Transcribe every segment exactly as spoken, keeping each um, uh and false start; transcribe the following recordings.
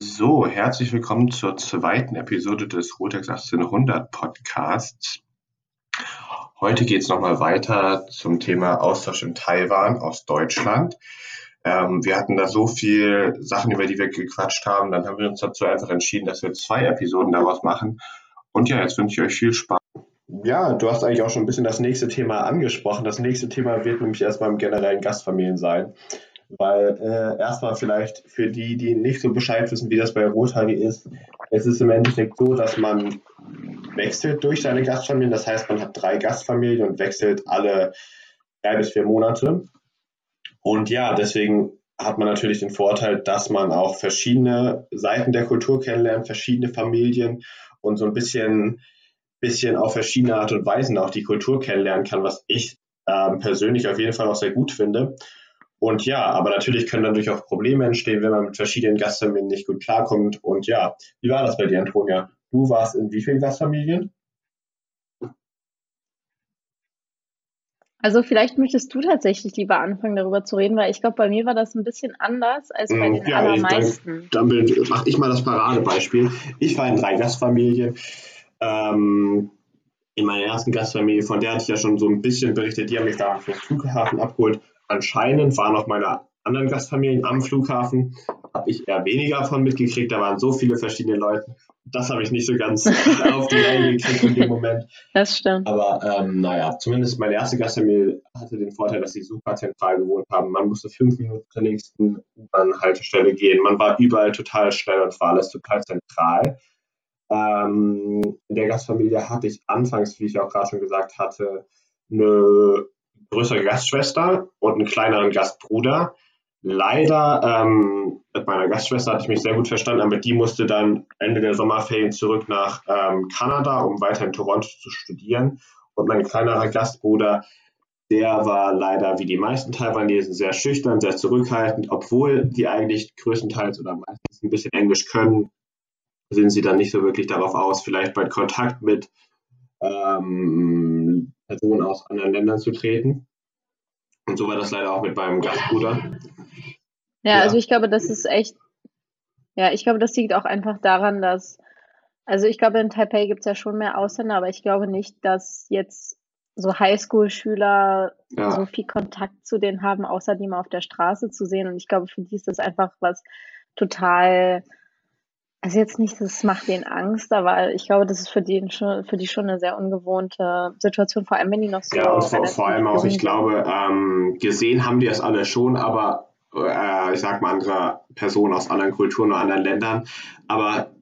So, herzlich willkommen zur zweiten Episode des Rotex achtzehnhundert Podcasts. Heute geht es nochmal weiter zum Thema Austausch in Taiwan aus Deutschland. Ähm, wir hatten da so viel Sachen, über die wir gequatscht haben, dann haben wir uns dazu einfach entschieden, dass wir zwei Episoden daraus machen. Und ja, jetzt wünsche ich euch viel Spaß. Ja, du hast eigentlich auch schon ein bisschen das nächste Thema angesprochen. Das nächste Thema wird nämlich erstmal im generellen Gastfamilien sein. Weil äh, erstmal vielleicht für die, die nicht so Bescheid wissen, wie das bei Rotheil ist, es ist im Endeffekt so, dass man wechselt durch seine Gastfamilien. Das heißt, man hat drei Gastfamilien und wechselt alle drei bis vier Monate. Und ja, deswegen hat man natürlich den Vorteil, dass man auch verschiedene Seiten der Kultur kennenlernt, verschiedene Familien und so ein bisschen... bisschen auf verschiedene Art und Weisen auch die Kultur kennenlernen kann, was ich äh, persönlich auf jeden Fall auch sehr gut finde. Und ja, aber natürlich können dadurch auch Probleme entstehen, wenn man mit verschiedenen Gastfamilien nicht gut klarkommt. Und ja, wie war das bei dir, Antonia? Du warst in wie vielen Gastfamilien? Also vielleicht möchtest du tatsächlich lieber anfangen, darüber zu reden, weil ich glaube, bei mir war das ein bisschen anders als bei den ja, allermeisten. Dann, dann mache ich mal das Paradebeispiel. Ich war in drei Gastfamilien. Ähm, in meiner ersten Gastfamilie, von der hatte ich ja schon so ein bisschen berichtet, die haben mich da vom Flughafen abgeholt. Anscheinend waren auch meine anderen Gastfamilien am Flughafen, habe ich eher weniger von mitgekriegt, da waren so viele verschiedene Leute. Das habe ich nicht so ganz auf die Reihe gekriegt in dem Moment. Das stimmt. Aber ähm, naja, zumindest meine erste Gastfamilie hatte den Vorteil, dass sie super zentral gewohnt haben. Man musste fünf Minuten zur nächsten U-Bahn-Haltestelle gehen. Man war überall total schnell und war alles total zentral. Ähm, in der Gastfamilie hatte ich anfangs, wie ich auch gerade schon gesagt hatte, eine größere Gastschwester und einen kleineren Gastbruder. Leider ähm, mit meiner Gastschwester hatte ich mich sehr gut verstanden, aber die musste dann Ende der Sommerferien zurück nach ähm, Kanada, um weiter in Toronto zu studieren. Und mein kleinerer Gastbruder, der war leider wie die meisten Taiwanesen sehr schüchtern, sehr zurückhaltend, obwohl die eigentlich größtenteils oder meistens ein bisschen Englisch können. Sind sie dann nicht so wirklich darauf aus, vielleicht bei Kontakt mit ähm, Personen aus anderen Ländern zu treten. Und so war das leider auch mit meinem Gastbruder. Ja, ja, also ich glaube, das ist echt, ja, ich glaube, das liegt auch einfach daran, dass, also ich glaube, in Taipei gibt es ja schon mehr Ausländer, aber ich glaube nicht, dass jetzt so Highschool-Schüler ja. so viel Kontakt zu denen haben, außer die mal auf der Straße zu sehen. Und ich glaube, für die ist das einfach was total... Also jetzt nicht, das macht denen Angst, aber ich glaube, das ist für die schon, für die schon eine sehr ungewohnte Situation, vor allem wenn die noch so... Ja, und vor, vor allem auch, ich glaube, ähm, gesehen haben die das alle schon, aber äh, ich sag mal andere Personen aus anderen Kulturen oder anderen Ländern, aber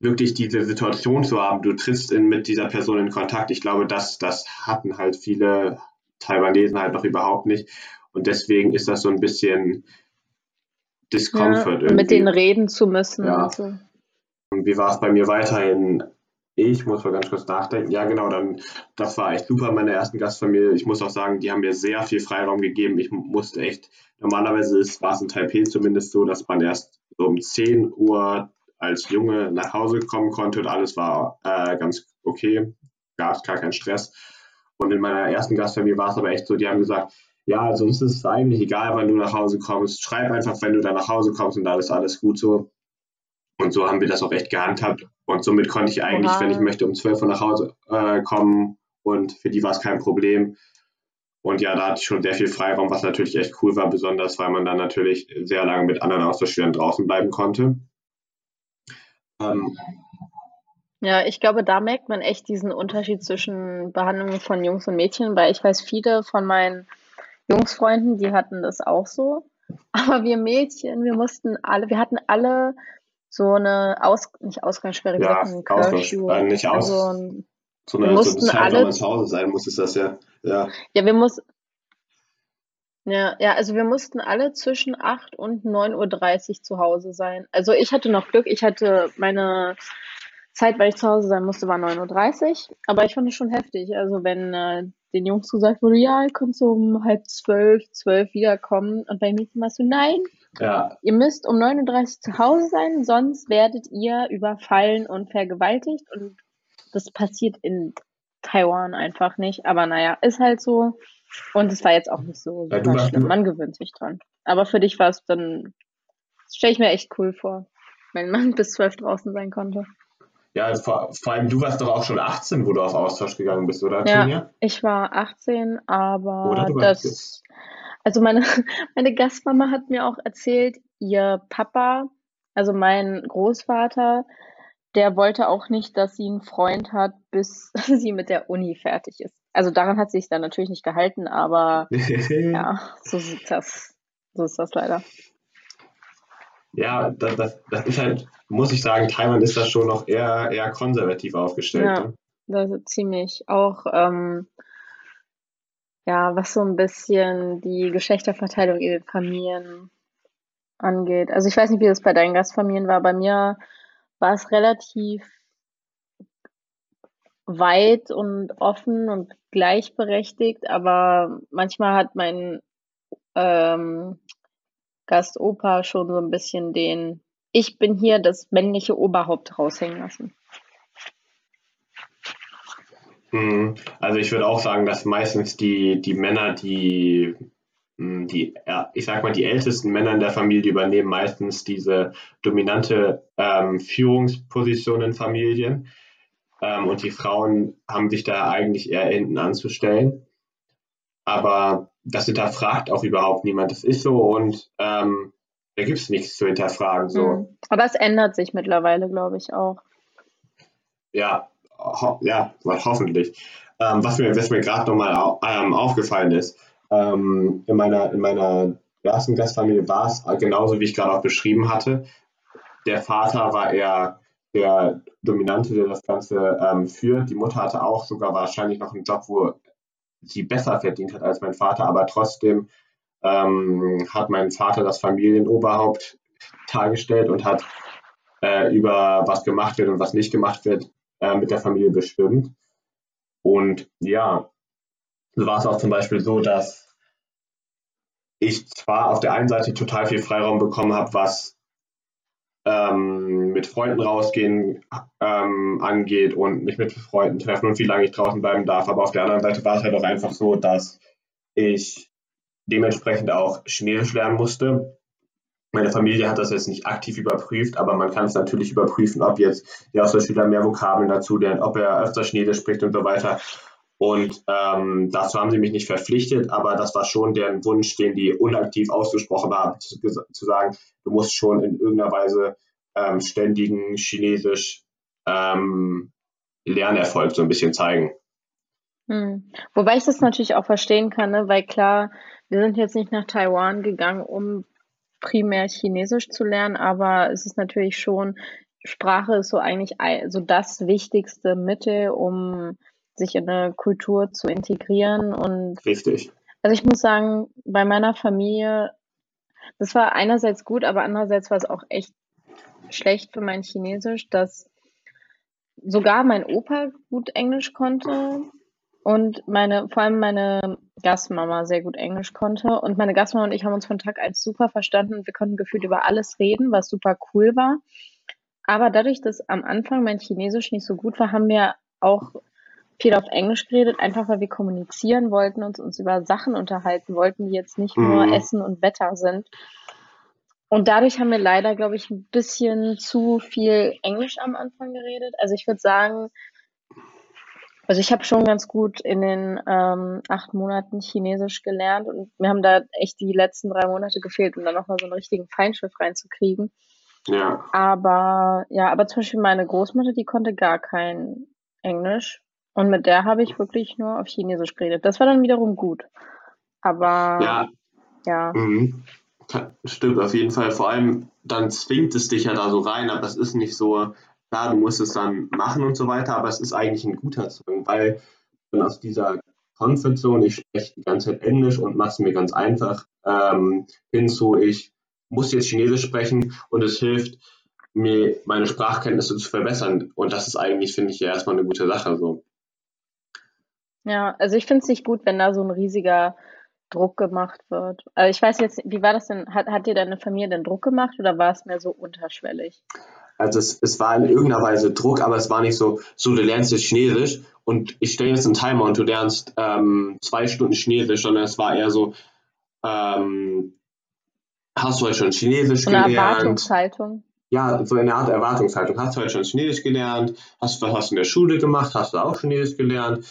wirklich diese Situation zu haben, du trittst in, mit dieser Person in Kontakt, ich glaube, das, das hatten halt viele Taiwanesen halt noch überhaupt nicht und deswegen ist das so ein bisschen... Discomfort. Ja, mit denen reden zu müssen. Ja. Und so. Und wie war es bei mir weiterhin? Ich muss mal ganz kurz nachdenken. Ja, genau, dann, das war echt super in meiner ersten Gastfamilie. Ich muss auch sagen, die haben mir sehr viel Freiraum gegeben. Ich musste echt, normalerweise ist, war es in Taipei zumindest so, dass man erst so um zehn Uhr als Junge nach Hause kommen konnte und alles war äh, ganz okay. Gab es gar keinen Stress. Und in meiner ersten Gastfamilie war es aber echt so, die haben gesagt, ja, sonst ist es eigentlich egal, wann du nach Hause kommst. Schreib einfach, wenn du da nach Hause kommst und da ist alles gut so. Und so haben wir das auch echt gehandhabt. Und somit konnte ich eigentlich, wow. wenn ich möchte, um zwölf Uhr nach Hause äh, kommen. Und für die war es kein Problem. Und ja, da hatte ich schon sehr viel Freiraum, was natürlich echt cool war, besonders weil man dann natürlich sehr lange mit anderen Austauschschülern draußen bleiben konnte. Ähm, Ja, ich glaube, da merkt man echt diesen Unterschied zwischen Behandlung von Jungs und Mädchen, weil ich weiß, viele von meinen Jungsfreunden, die hatten das auch so, aber wir Mädchen, wir mussten alle, wir hatten alle so eine, Aus, nicht Ausgangssperre, ja, wir hatten einen Curfew, äh, nicht aus, also, so eine, wir mussten so eine Zeit, alle, wenn man zu Hause sein muss, ist das ja, ja, ja, wir mussten, ja, ja, also wir mussten alle zwischen acht und neun Uhr dreißig zu Hause sein, also ich hatte noch Glück, ich hatte meine Zeit, weil ich zu Hause sein musste, war neun Uhr dreißig, aber ich fand es schon heftig, also wenn äh, den Jungs gesagt wurde, ja, ihr könnt so um halb zwölf, zwölf wiederkommen und bei Mädchen warst du, nein, ja. ihr müsst um neun Uhr dreißig zu Hause sein, sonst werdet ihr überfallen und vergewaltigt und das passiert in Taiwan einfach nicht, aber naja, ist halt so und es war jetzt auch nicht so ja, schlimm, man gewöhnt sich dran, aber für dich war es dann, das stelle ich mir echt cool vor. wenn man bis zwölf draußen sein konnte. Ja, also vor, vor allem du warst doch auch schon achtzehn, wo du auf Austausch gegangen bist, oder, Turnier? Ja, ich war achtzehn, aber das... Also meine, meine Gastmama hat mir auch erzählt, ihr Papa, also mein Großvater, der wollte auch nicht, dass sie einen Freund hat, bis sie mit der Uni fertig ist. Also daran hat sie sich dann natürlich nicht gehalten, aber ja, so ist das. So ist das leider. Ja, das, das, das ist halt, muss ich sagen, Taiwan ist da schon noch eher, eher konservativ aufgestellt. Ja, das ist ziemlich. Auch, ähm, ja, was so ein bisschen die Geschlechterverteilung in den Familien angeht. Also ich weiß nicht, wie das bei deinen Gastfamilien war. Bei mir war es relativ weit und offen und gleichberechtigt, aber manchmal hat mein ähm, Gastopa schon so ein bisschen den, ich bin hier, das männliche Oberhaupt raushängen lassen. Also ich würde auch sagen, dass meistens die, die Männer, die, die, ich sag mal, die ältesten Männer in der Familie übernehmen meistens diese dominante ähm, Führungsposition in Familien, ähm, und die Frauen haben sich da eigentlich eher hinten anzustellen. Aber das hinterfragt auch überhaupt niemand. Das ist so und ähm, da gibt es nichts zu hinterfragen. So. Aber es ändert sich mittlerweile, glaube ich, auch. Ja, ho- ja hoffentlich. Ähm, was mir, was mir gerade nochmal au- ähm, aufgefallen ist, ähm, in meiner, in meiner ersten Gastfamilie war es genauso, wie ich gerade auch beschrieben hatte. Der Vater war eher der Dominante, der das Ganze ähm, führt. Die Mutter hatte auch sogar wahrscheinlich noch einen Job, wo sie besser verdient hat als mein Vater, aber trotzdem ähm, hat mein Vater das Familienoberhaupt dargestellt und hat äh, über was gemacht wird und was nicht gemacht wird äh, mit der Familie bestimmt. Und ja, so war es auch zum Beispiel so, dass ich zwar auf der einen Seite total viel Freiraum bekommen habe, was ähm, mit Freunden rausgehen ähm, angeht und mich mit Freunden treffen und wie lange ich draußen bleiben darf. Aber auf der anderen Seite war es halt auch einfach so, dass ich dementsprechend auch Chinesisch lernen musste. Meine Familie hat das jetzt nicht aktiv überprüft, aber man kann es natürlich überprüfen, ob jetzt der Austauschschüler mehr Vokabeln dazu lernt, ob er öfter Chinesisch spricht und so weiter. Und ähm, dazu haben sie mich nicht verpflichtet, aber das war schon deren Wunsch, den die unaktiv ausgesprochen haben, zu, zu sagen, du musst schon in irgendeiner Weise ähm, ständigen Chinesisch ähm, Lernerfolg so ein bisschen zeigen. Hm. Wobei ich das natürlich auch verstehen kann, ne? Weil klar, wir sind jetzt nicht nach Taiwan gegangen, um primär Chinesisch zu lernen, aber es ist natürlich schon, Sprache ist so eigentlich so das wichtigste Mittel, um sich in eine Kultur zu integrieren. Und richtig. Also ich muss sagen, bei meiner Familie, das war einerseits gut, aber andererseits war es auch echt schlecht für mein Chinesisch, dass sogar mein Opa gut Englisch konnte und meine, vor allem meine Gastmama sehr gut Englisch konnte. Und meine Gastmama und ich haben uns von Tag eins super verstanden. Wir konnten gefühlt über alles reden, was super cool war. Aber dadurch, dass am Anfang mein Chinesisch nicht so gut war, haben wir auch viel auf Englisch geredet, einfach weil wir kommunizieren wollten und uns über Sachen unterhalten wollten, die jetzt nicht nur mhm. Essen und Wetter sind. Und dadurch haben wir leider, glaube ich, ein bisschen zu viel Englisch am Anfang geredet. Also ich würde sagen, also ich habe schon ganz gut in den ähm, acht Monaten Chinesisch gelernt und mir haben da echt die letzten drei Monate gefehlt, um dann nochmal so einen richtigen Feinschliff reinzukriegen. Ja. Aber ja, aber zum Beispiel meine Großmutter, die konnte gar kein Englisch. Und mit der habe ich wirklich nur auf Chinesisch geredet. Das war dann wiederum gut. Aber ja, ja. Mhm. Stimmt, auf jeden Fall. Vor allem, dann zwingt es dich ja da so rein, aber es ist nicht so, klar, du musst es dann machen und so weiter, aber es ist eigentlich ein guter Zwang, weil dann aus dieser Comfortzone, ich spreche die ganze Zeit Englisch und mache es mir ganz einfach, ähm, hinzu, ich muss jetzt Chinesisch sprechen und es hilft, mir meine Sprachkenntnisse zu verbessern. Und das ist eigentlich, finde ich, ja erstmal eine gute Sache, so. Ja, also ich finde es nicht gut, wenn da so ein riesiger Druck gemacht wird. Also ich weiß jetzt, wie war das denn? Hat, hat dir deine Familie denn Druck gemacht oder war es mehr so unterschwellig? Also es, es war in irgendeiner Weise Druck, aber es war nicht so, so du lernst jetzt Chinesisch und ich stelle jetzt einen Timer und du lernst ähm, zwei Stunden Chinesisch, sondern es war eher so, ähm, hast du heute schon Chinesisch gelernt? Eine Erwartungshaltung. ja, so eine Art Erwartungshaltung. Hast du heute schon Chinesisch gelernt? Hast du was hast du in der Schule gemacht? Hast du auch Chinesisch gelernt?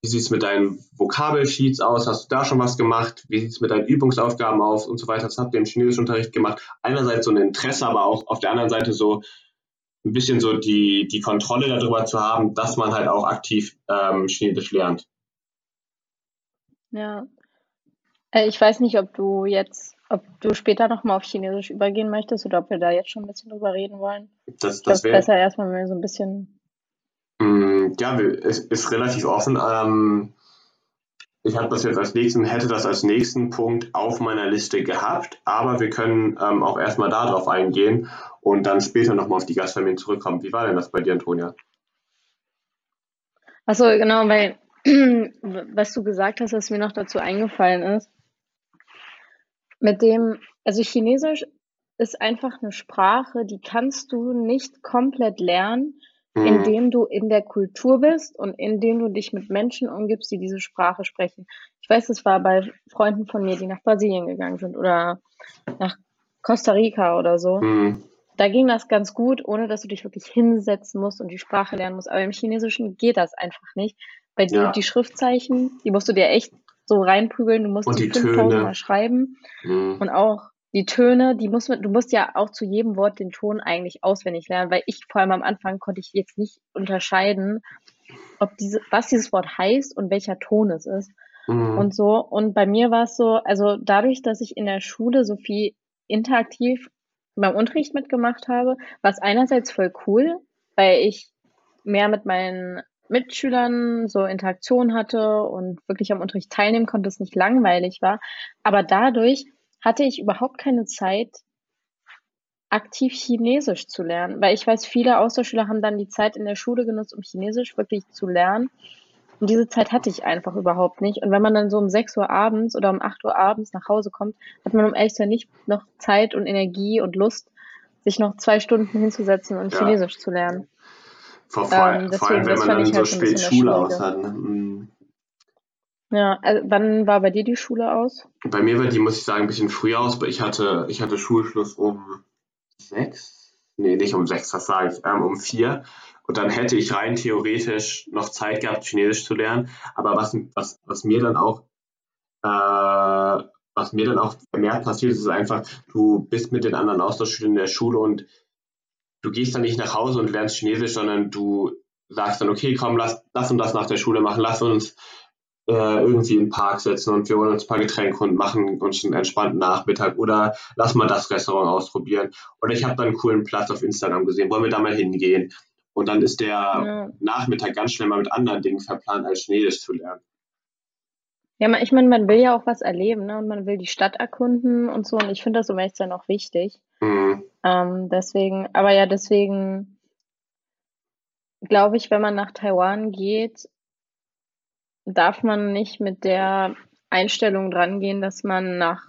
Wie sieht es mit deinen Vokabelsheets aus? Hast du da schon was gemacht? Wie sieht es mit deinen Übungsaufgaben aus und so weiter? Das habt ihr im Chinesischunterricht gemacht. Einerseits so ein Interesse, aber auch auf der anderen Seite so ein bisschen so die, die Kontrolle darüber zu haben, dass man halt auch aktiv ähm, Chinesisch lernt. Ja. Ich weiß nicht, ob du jetzt, ob du später nochmal auf Chinesisch übergehen möchtest oder ob wir da jetzt schon ein bisschen drüber reden wollen. Das, ich das wäre besser erstmal, wenn wir so ein bisschen... Ja, es ist relativ offen. Ich habe das jetzt als nächsten, hätte das als nächsten Punkt auf meiner Liste gehabt, aber wir können auch erstmal darauf eingehen und dann später nochmal auf die Gastfamilien zurückkommen. Wie war denn das bei dir, Antonia? Achso, genau, weil was du gesagt hast, was mir noch dazu eingefallen ist, mit dem, also Chinesisch ist einfach eine Sprache, die kannst du nicht komplett lernen, indem du in der Kultur bist und indem du dich mit Menschen umgibst, die diese Sprache sprechen. Ich weiß, das war bei Freunden von mir, die nach Brasilien gegangen sind oder nach Costa Rica oder so. Mhm. Da ging das ganz gut, ohne dass du dich wirklich hinsetzen musst und die Sprache lernen musst. Aber im Chinesischen geht das einfach nicht. Bei dir ja. Die Schriftzeichen, die musst du dir echt so reinprügeln. Du musst und die fünftausend Mal schreiben. Mhm. Und auch die Töne, die muss man, du musst ja auch zu jedem Wort den Ton eigentlich auswendig lernen, weil ich vor allem am Anfang konnte ich jetzt nicht unterscheiden, ob diese, was dieses Wort heißt und welcher Ton es ist mhm. und so. Und bei mir war es so, also dadurch, dass ich in der Schule so viel interaktiv beim Unterricht mitgemacht habe, war es einerseits voll cool, weil ich mehr mit meinen Mitschülern so Interaktion hatte und wirklich am Unterricht teilnehmen konnte, es nicht langweilig war, aber dadurch hatte ich überhaupt keine Zeit, aktiv Chinesisch zu lernen. Weil ich weiß, viele Austauschschüler haben dann die Zeit in der Schule genutzt, um Chinesisch wirklich zu lernen. Und diese Zeit hatte ich einfach überhaupt nicht. Und wenn man dann so um sechs Uhr abends oder um acht Uhr abends nach Hause kommt, hat man um elf Uhr nicht noch Zeit und Energie und Lust, sich noch zwei Stunden hinzusetzen und ja. Chinesisch zu lernen. Vor, vor, ähm, deswegen, vor allem, wenn man dann so halt spät Schule aus hat. Ne? Mhm. Ja, also wann war bei dir die Schule aus? Bei mir war die, muss ich sagen, ein bisschen früher aus, aber ich hatte, ich hatte Schulschluss um sechs? Nee, nicht um sechs, das sage ich, ähm, um vier. Und dann hätte ich rein theoretisch noch Zeit gehabt, Chinesisch zu lernen. Aber was, was, was mir dann auch, äh, was mir dann auch mehr passiert, ist einfach, du bist mit den anderen Austauschschülern in der Schule und du gehst dann nicht nach Hause und lernst Chinesisch, sondern du sagst dann, okay, komm, lass das und das nach der Schule machen, lass uns irgendwie in den Park setzen und wir holen uns ein paar Getränke und machen uns einen entspannten Nachmittag oder lass mal das Restaurant ausprobieren. Oder ich habe da einen coolen Platz auf Instagram gesehen, wollen wir da mal hingehen? Und dann ist der ja. Nachmittag ganz schnell mal mit anderen Dingen verplant, als Chinesisch zu lernen. Ja, ich meine, man will ja auch was erleben, ne? Und man will die Stadt erkunden und so und ich finde das um ehrlich zu sein auch wichtig. Mhm. Ähm, deswegen, aber ja, deswegen glaube ich, wenn man nach Taiwan geht, darf man nicht mit der Einstellung drangehen, dass man nach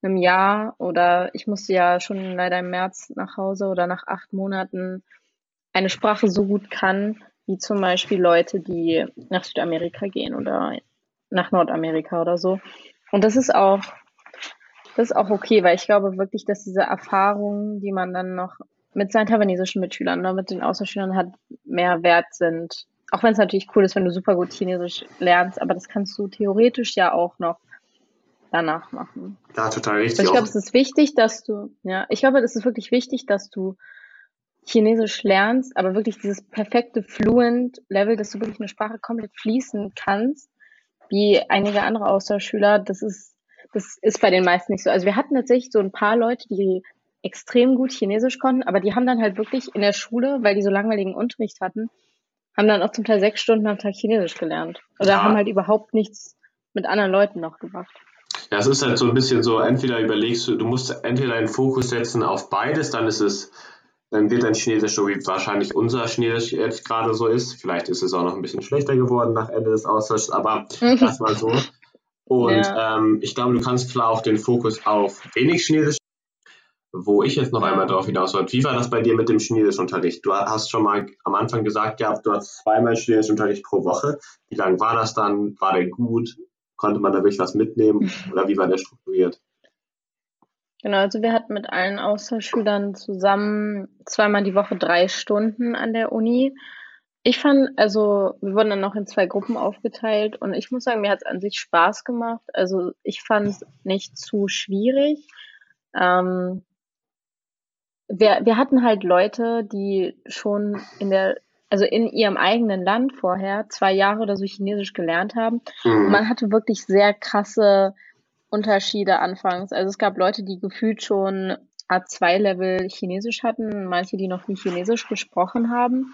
einem Jahr oder ich musste ja schon leider im März nach Hause oder nach acht Monaten eine Sprache so gut kann, wie zum Beispiel Leute, die nach Südamerika gehen oder nach Nordamerika oder so. Und das ist auch, das ist auch okay, weil ich glaube wirklich, dass diese Erfahrungen, die man dann noch mit seinen taiwanesischen Mitschülern, ne, mit den Austauschschülern hat, mehr wert sind. Auch wenn es natürlich cool ist, wenn du super gut Chinesisch lernst, aber das kannst du theoretisch ja auch noch danach machen. Ja, total richtig. Und ich glaube, es ist wichtig, dass du, ja, ich glaube, es ist wirklich wichtig, dass du Chinesisch lernst, aber wirklich dieses perfekte Fluent-Level, dass du wirklich eine Sprache komplett fließen kannst, wie einige andere Austauschschüler, das ist, das ist bei den meisten nicht so. Also wir hatten tatsächlich so ein paar Leute, die extrem gut Chinesisch konnten, aber die haben dann halt wirklich in der Schule, weil die so langweiligen Unterricht hatten, haben dann auch zum Teil sechs Stunden am Tag Chinesisch gelernt. Oder ja. haben halt überhaupt nichts mit anderen Leuten noch gemacht. Ja, es ist halt so ein bisschen so, entweder überlegst du, du musst entweder einen Fokus setzen auf beides, dann ist es, dann wird dein Chinesisch, so wie wahrscheinlich unser Chinesisch jetzt gerade so ist, vielleicht ist es auch noch ein bisschen schlechter geworden nach Ende des Austauschs, aber lass mal so. Und ja. ähm, ich glaube, du kannst klar auch den Fokus auf wenig Chinesisch, wo ich jetzt noch einmal drauf hinaus wollte. Wie war das bei dir mit dem Chinesischunterricht? Du hast schon mal am Anfang gesagt gehabt, du hast zweimal Chinesischunterricht pro Woche. Wie lang war das dann? War der gut? Konnte man da wirklich was mitnehmen? Oder wie war der strukturiert? Genau, also wir hatten mit allen Austauschschülern zusammen zweimal die Woche drei Stunden an der Uni. Ich fand, also wir wurden dann noch in zwei Gruppen aufgeteilt und ich muss sagen, mir hat es an sich Spaß gemacht. Also ich fand es nicht zu schwierig. Ähm, wir, wir hatten halt Leute, die schon in der, also in ihrem eigenen Land vorher zwei Jahre oder so Chinesisch gelernt haben. Mhm. Man hatte wirklich sehr krasse Unterschiede anfangs. Also es gab Leute, die gefühlt schon A zwei Level Chinesisch hatten, manche, die noch nie Chinesisch gesprochen haben.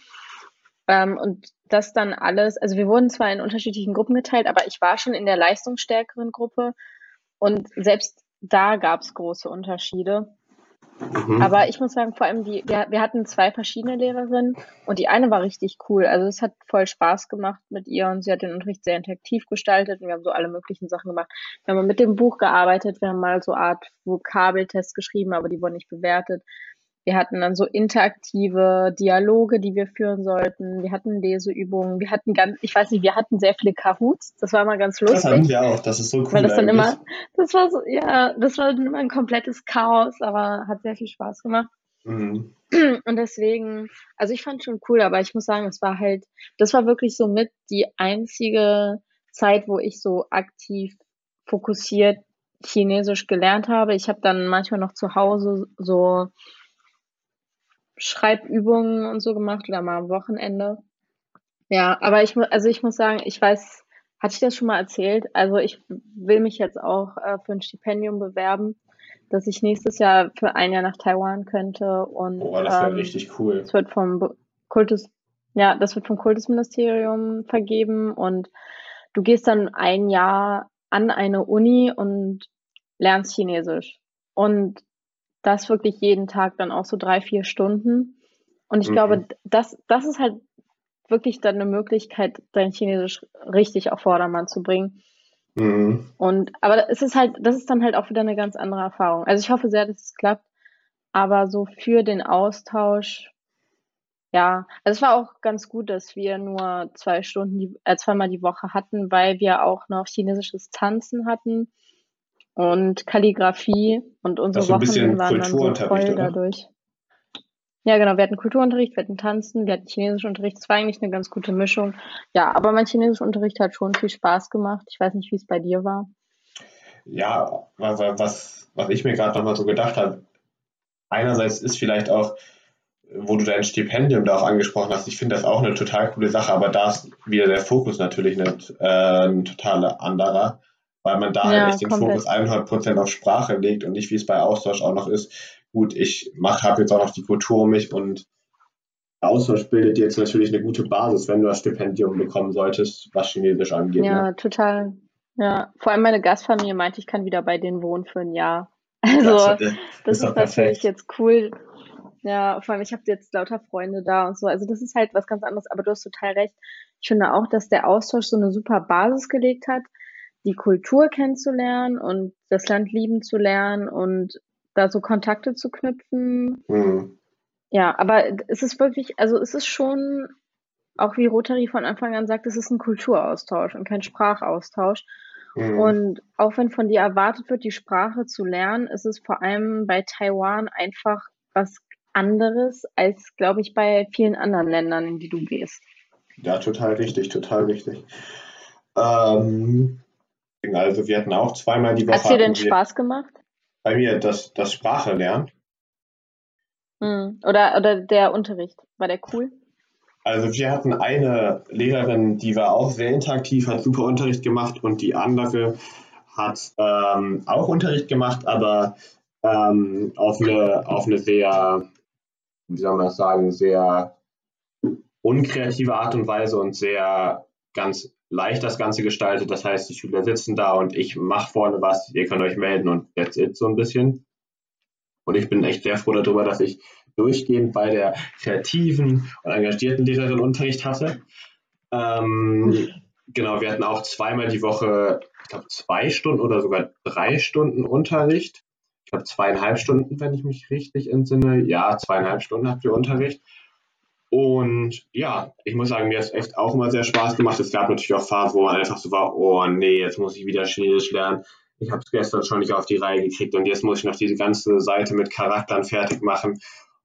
Ähm, und das dann alles, also wir wurden zwar in unterschiedlichen Gruppen geteilt, aber ich war schon in der leistungsstärkeren Gruppe und selbst da gab es große Unterschiede. Mhm. Aber ich muss sagen, vor allem, die, wir, wir hatten zwei verschiedene Lehrerinnen und die eine war richtig cool. Also es hat voll Spaß gemacht mit ihr und sie hat den Unterricht sehr interaktiv gestaltet und wir haben so alle möglichen Sachen gemacht. Wir haben mal mit dem Buch gearbeitet, wir haben mal so eine Art Vokabeltest geschrieben, aber die wurden nicht bewertet. Wir hatten dann so interaktive Dialoge, die wir führen sollten. Wir hatten Leseübungen. Wir hatten ganz, ich weiß nicht, wir hatten sehr viele Kahoots. Das war mal ganz lustig. Das hatten wir auch. Das ist so cool. Weil das dann immer, das war so, ja, das war immer ein komplettes Chaos, aber hat sehr viel Spaß gemacht. Mhm. Und deswegen, also ich fand es schon cool, aber ich muss sagen, es war halt, das war wirklich so mit die einzige Zeit, wo ich so aktiv fokussiert Chinesisch gelernt habe. Ich habe dann manchmal noch zu Hause so Schreibübungen und so gemacht oder mal am Wochenende. Ja, aber ich, also ich muss sagen, ich weiß, hatte ich das schon mal erzählt? Also ich will mich jetzt auch äh, für ein Stipendium bewerben, dass ich nächstes Jahr für ein Jahr nach Taiwan könnte. Und, boah, das wäre ähm, richtig cool. Das wird vom Kultus, ja, das wird vom Kultusministerium vergeben und du gehst dann ein Jahr an eine Uni und lernst Chinesisch. Und das wirklich jeden Tag dann auch so drei, vier Stunden. Und ich mhm. glaube, das, das ist halt wirklich dann eine Möglichkeit, dein Chinesisch richtig auf Vordermann zu bringen. Mhm. Und, aber es ist halt, das ist dann halt auch wieder eine ganz andere Erfahrung. Also ich hoffe sehr, dass es klappt. Aber so für den Austausch, ja, also es war auch ganz gut, dass wir nur zwei Stunden, äh, zweimal die Woche hatten, weil wir auch noch chinesisches Tanzen hatten. Und Kalligrafie und unsere so Wochenenden waren dann so voll dadurch. Ja, genau, wir hatten Kulturunterricht, wir hatten Tanzen, wir hatten Chinesischunterricht. Es war eigentlich eine ganz gute Mischung. Ja, aber mein Chinesischunterricht hat schon viel Spaß gemacht. Ich weiß nicht, wie es bei dir war. Ja, also was, was ich mir gerade nochmal so gedacht habe, einerseits ist vielleicht auch, wo du dein Stipendium da auch angesprochen hast, ich finde das auch eine total coole Sache, aber da ist wieder der Fokus natürlich nicht, äh, ein totaler anderer. Weil man da ja, halt echt den komplett. Fokus hundert Prozent auf Sprache legt und nicht, wie es bei Austausch auch noch ist. Gut, ich habe jetzt auch noch die Kultur um mich und Austausch bildet dir jetzt natürlich eine gute Basis, wenn du das Stipendium bekommen solltest, was Chinesisch angeht. Ja, ne? Total. Ja, vor allem meine Gastfamilie meinte, ich kann wieder bei denen wohnen für ein Jahr. Also das, das, das ist, ist natürlich jetzt cool. Ja, vor allem, ich habe jetzt lauter Freunde da und so. Also das ist halt was ganz anderes, aber du hast total recht. Ich finde auch, dass der Austausch so eine super Basis gelegt hat, die Kultur kennenzulernen und das Land lieben zu lernen und da so Kontakte zu knüpfen. Mhm. Ja, aber es ist wirklich, also es ist schon, auch wie Rotary von Anfang an sagt, es ist ein Kulturaustausch und kein Sprachaustausch. Mhm. Und auch wenn von dir erwartet wird, die Sprache zu lernen, ist es vor allem bei Taiwan einfach was anderes als, glaube ich, bei vielen anderen Ländern, in die du gehst. Ja, total richtig, total richtig. Ähm... Also wir hatten auch zweimal die Woche... Hat dir denn Spaß gemacht? Bei mir das, das Sprache lernen. Mm, oder, oder der Unterricht, war der cool? Also wir hatten eine Lehrerin, die war auch sehr interaktiv, hat super Unterricht gemacht und die andere hat ähm, auch Unterricht gemacht, aber ähm, auf eine, auf eine sehr, wie soll man das sagen, sehr unkreative Art und Weise und sehr ganz... leicht das Ganze gestaltet, das heißt, die Schüler sitzen da und ich mache vorne was, ihr könnt euch melden und that's it so ein bisschen. Und ich bin echt sehr froh darüber, dass ich durchgehend bei der kreativen und engagierten Lehrerin Unterricht hatte. Ähm, genau, wir hatten auch zweimal die Woche, ich glaube, zwei Stunden oder sogar drei Stunden Unterricht. Ich glaube, zweieinhalb Stunden, wenn ich mich richtig entsinne. Ja, zweieinhalb Stunden hatten wir Unterricht. Und ja, ich muss sagen, mir hat es echt auch immer sehr Spaß gemacht. Es gab natürlich auch Phasen, wo man einfach so war, oh nee, jetzt muss ich wieder Chinesisch lernen. ich habe es gestern schon nicht auf die Reihe gekriegt und jetzt muss ich noch diese ganze Seite mit Charakteren fertig machen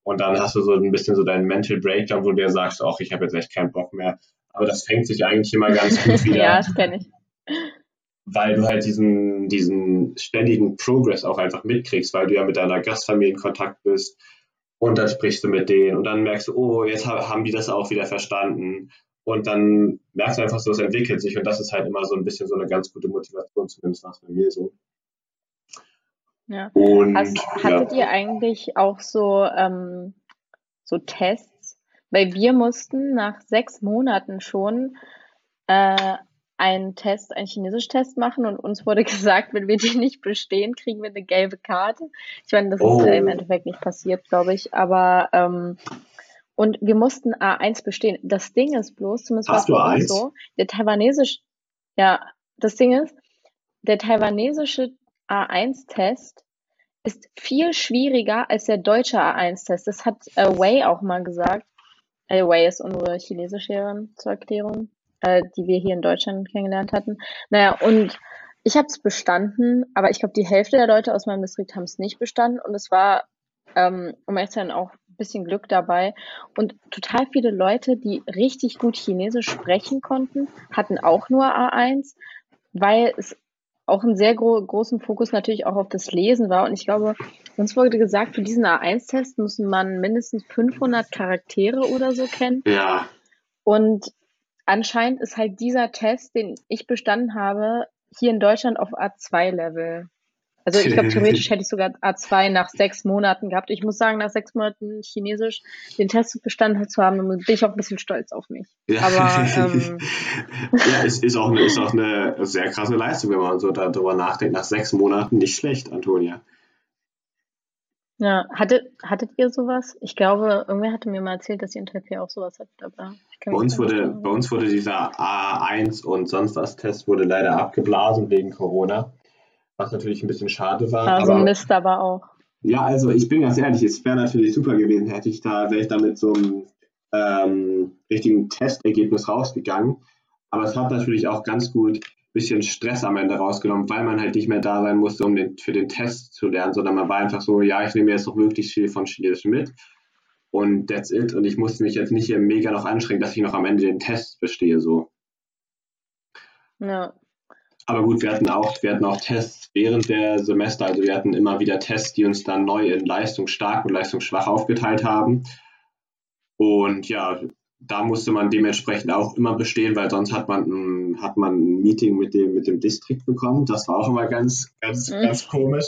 und dann hast du so ein bisschen so deinen Mental Breakdown, wo du dir sagst, ach, ich habe jetzt echt keinen Bock mehr. Aber das fängt sich eigentlich immer ganz gut wieder. Ja, das kenne ich. Weil du halt diesen, diesen ständigen Progress auch einfach mitkriegst, weil du ja mit deiner Gastfamilie in Kontakt bist und dann sprichst du mit denen und dann merkst du, oh, jetzt haben die das auch wieder verstanden. Und dann merkst du einfach so, es entwickelt sich und das ist halt immer so ein bisschen so eine ganz gute Motivation, zumindest nach mir so. Ja. Und, also, hattet ja. ihr eigentlich auch so, ähm, so Tests? Weil wir mussten nach sechs Monaten schon äh, einen Test, einen Chinesisch-Test machen und uns wurde gesagt, wenn wir den nicht bestehen, kriegen wir eine gelbe Karte. Ich meine, das oh. ist im Endeffekt nicht passiert, glaube ich, aber ähm, und wir mussten A eins bestehen. Das Ding ist bloß, zumindest war es nicht so, der taiwanesische, ja, das Ding ist, der taiwanesische A eins Test ist viel schwieriger als der deutsche A eins Test. Das hat äh, Wei auch mal gesagt. Äh, Wei ist unsere Chinesischlehrerin zur Erklärung, äh, die wir hier in Deutschland kennengelernt hatten. Naja, und ich habe es bestanden, aber ich glaube, die Hälfte der Leute aus meinem Distrikt haben es nicht bestanden und es war, ähm, um ehrlich zu sein, auch bisschen Glück dabei und total viele Leute, die richtig gut Chinesisch sprechen konnten, hatten auch nur A eins, weil es auch einen sehr gro- großen Fokus natürlich auch auf das Lesen war und ich glaube, uns wurde gesagt, für diesen A eins Test muss man mindestens fünfhundert Charaktere oder so kennen. Ja. Und anscheinend ist halt dieser Test, den ich bestanden habe, hier in Deutschland auf A zwei Level. Also ich glaube, theoretisch hätte ich sogar A zwei nach sechs Monaten gehabt. Ich muss sagen, nach sechs Monaten Chinesisch den Test bestanden zu haben, bin ich auch ein bisschen stolz auf mich. Ja, aber, ähm, ja es ist auch, eine, ist auch eine sehr krasse Leistung, wenn man so darüber nachdenkt. Nach sechs Monaten nicht schlecht, Antonia. Ja, hattet, hattet ihr sowas? Ich glaube, irgendwer hatte mir mal erzählt, dass ihr in Taipei auch sowas hattet. Aber ich kann bei, uns wurde, bei uns wurde dieser A eins und sonst was Test wurde leider abgeblasen wegen Corona. Was natürlich ein bisschen schade war. Also aber, Mist aber auch. Ja, also ich bin ganz ehrlich, es wäre natürlich super gewesen, hätte ich da, wäre ich da mit so einem ähm, richtigen Testergebnis rausgegangen. Aber es hat natürlich auch ganz gut ein bisschen Stress am Ende rausgenommen, weil man halt nicht mehr da sein musste, um den, für den Test zu lernen, sondern man war einfach so, ja, ich nehme jetzt noch wirklich viel von Chinesisch mit und that's it. Und ich musste mich jetzt nicht hier mega noch anstrengen, dass ich noch am Ende den Test bestehe, so. Ja. Aber gut, wir hatten auch, wir hatten auch Tests während der Semester, also wir hatten immer wieder Tests, die uns dann neu in leistungsstark und leistungsschwach aufgeteilt haben. Und ja, da musste man dementsprechend auch immer bestehen, weil sonst hat man ein, hat man ein Meeting mit dem, mit dem Distrikt bekommen. Das war auch immer ganz, ganz, mhm. ganz komisch.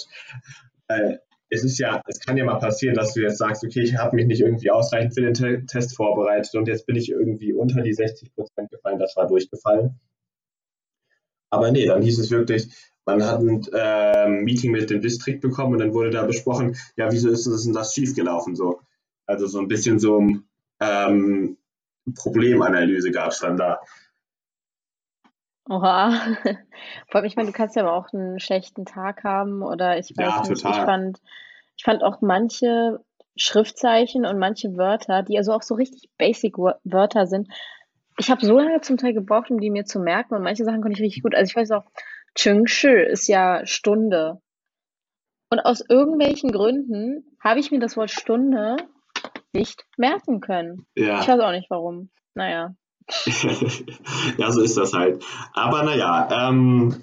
Weil es ist ja, es kann ja mal passieren, dass du jetzt sagst, okay, ich habe mich nicht irgendwie ausreichend für den Te- Test vorbereitet und jetzt bin ich irgendwie unter die sechzig Prozent gefallen, das war durchgefallen. Aber nee, dann hieß es wirklich, man hat ein äh, Meeting mit dem Distrikt bekommen und dann wurde da besprochen, ja, wieso ist das denn das schiefgelaufen so? Also so ein bisschen so ein ähm, Problemanalyse gab es dann da. Oha. Vor allem, ich meine, du kannst ja aber auch einen schlechten Tag haben oder ich weiß ja, nicht, total. ich fand, ich fand auch manche Schriftzeichen und manche Wörter, die also auch so richtig Basic-Wörter sind, ich habe so lange zum Teil gebraucht, um die mir zu merken und manche Sachen konnte ich richtig gut. Also ich weiß auch, Chengshi ist ja Stunde. Und aus irgendwelchen Gründen habe ich mir das Wort Stunde nicht merken können. Ja. Ich weiß auch nicht, warum. Naja. Ja, so ist das halt. Aber naja, ähm,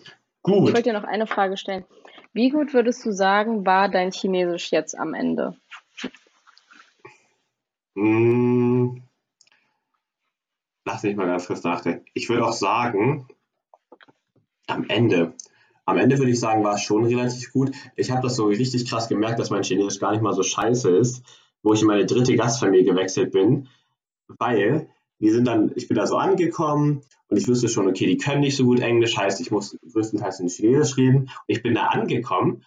gut. Ich wollte dir noch eine Frage stellen. Wie gut würdest du sagen, war dein Chinesisch jetzt am Ende? Mm. Lass mich mal ganz kurz nachdenken. Ich würde auch sagen, am Ende, am Ende würde ich sagen, war es schon relativ gut. Ich habe das so richtig krass gemerkt, dass mein Chinesisch gar nicht mal so scheiße ist, wo ich in meine dritte Gastfamilie gewechselt bin, weil wir sind dann, ich bin da so angekommen und ich wusste schon, okay, die können nicht so gut Englisch, heißt, ich muss größtenteils in Chinesisch reden und ich bin da angekommen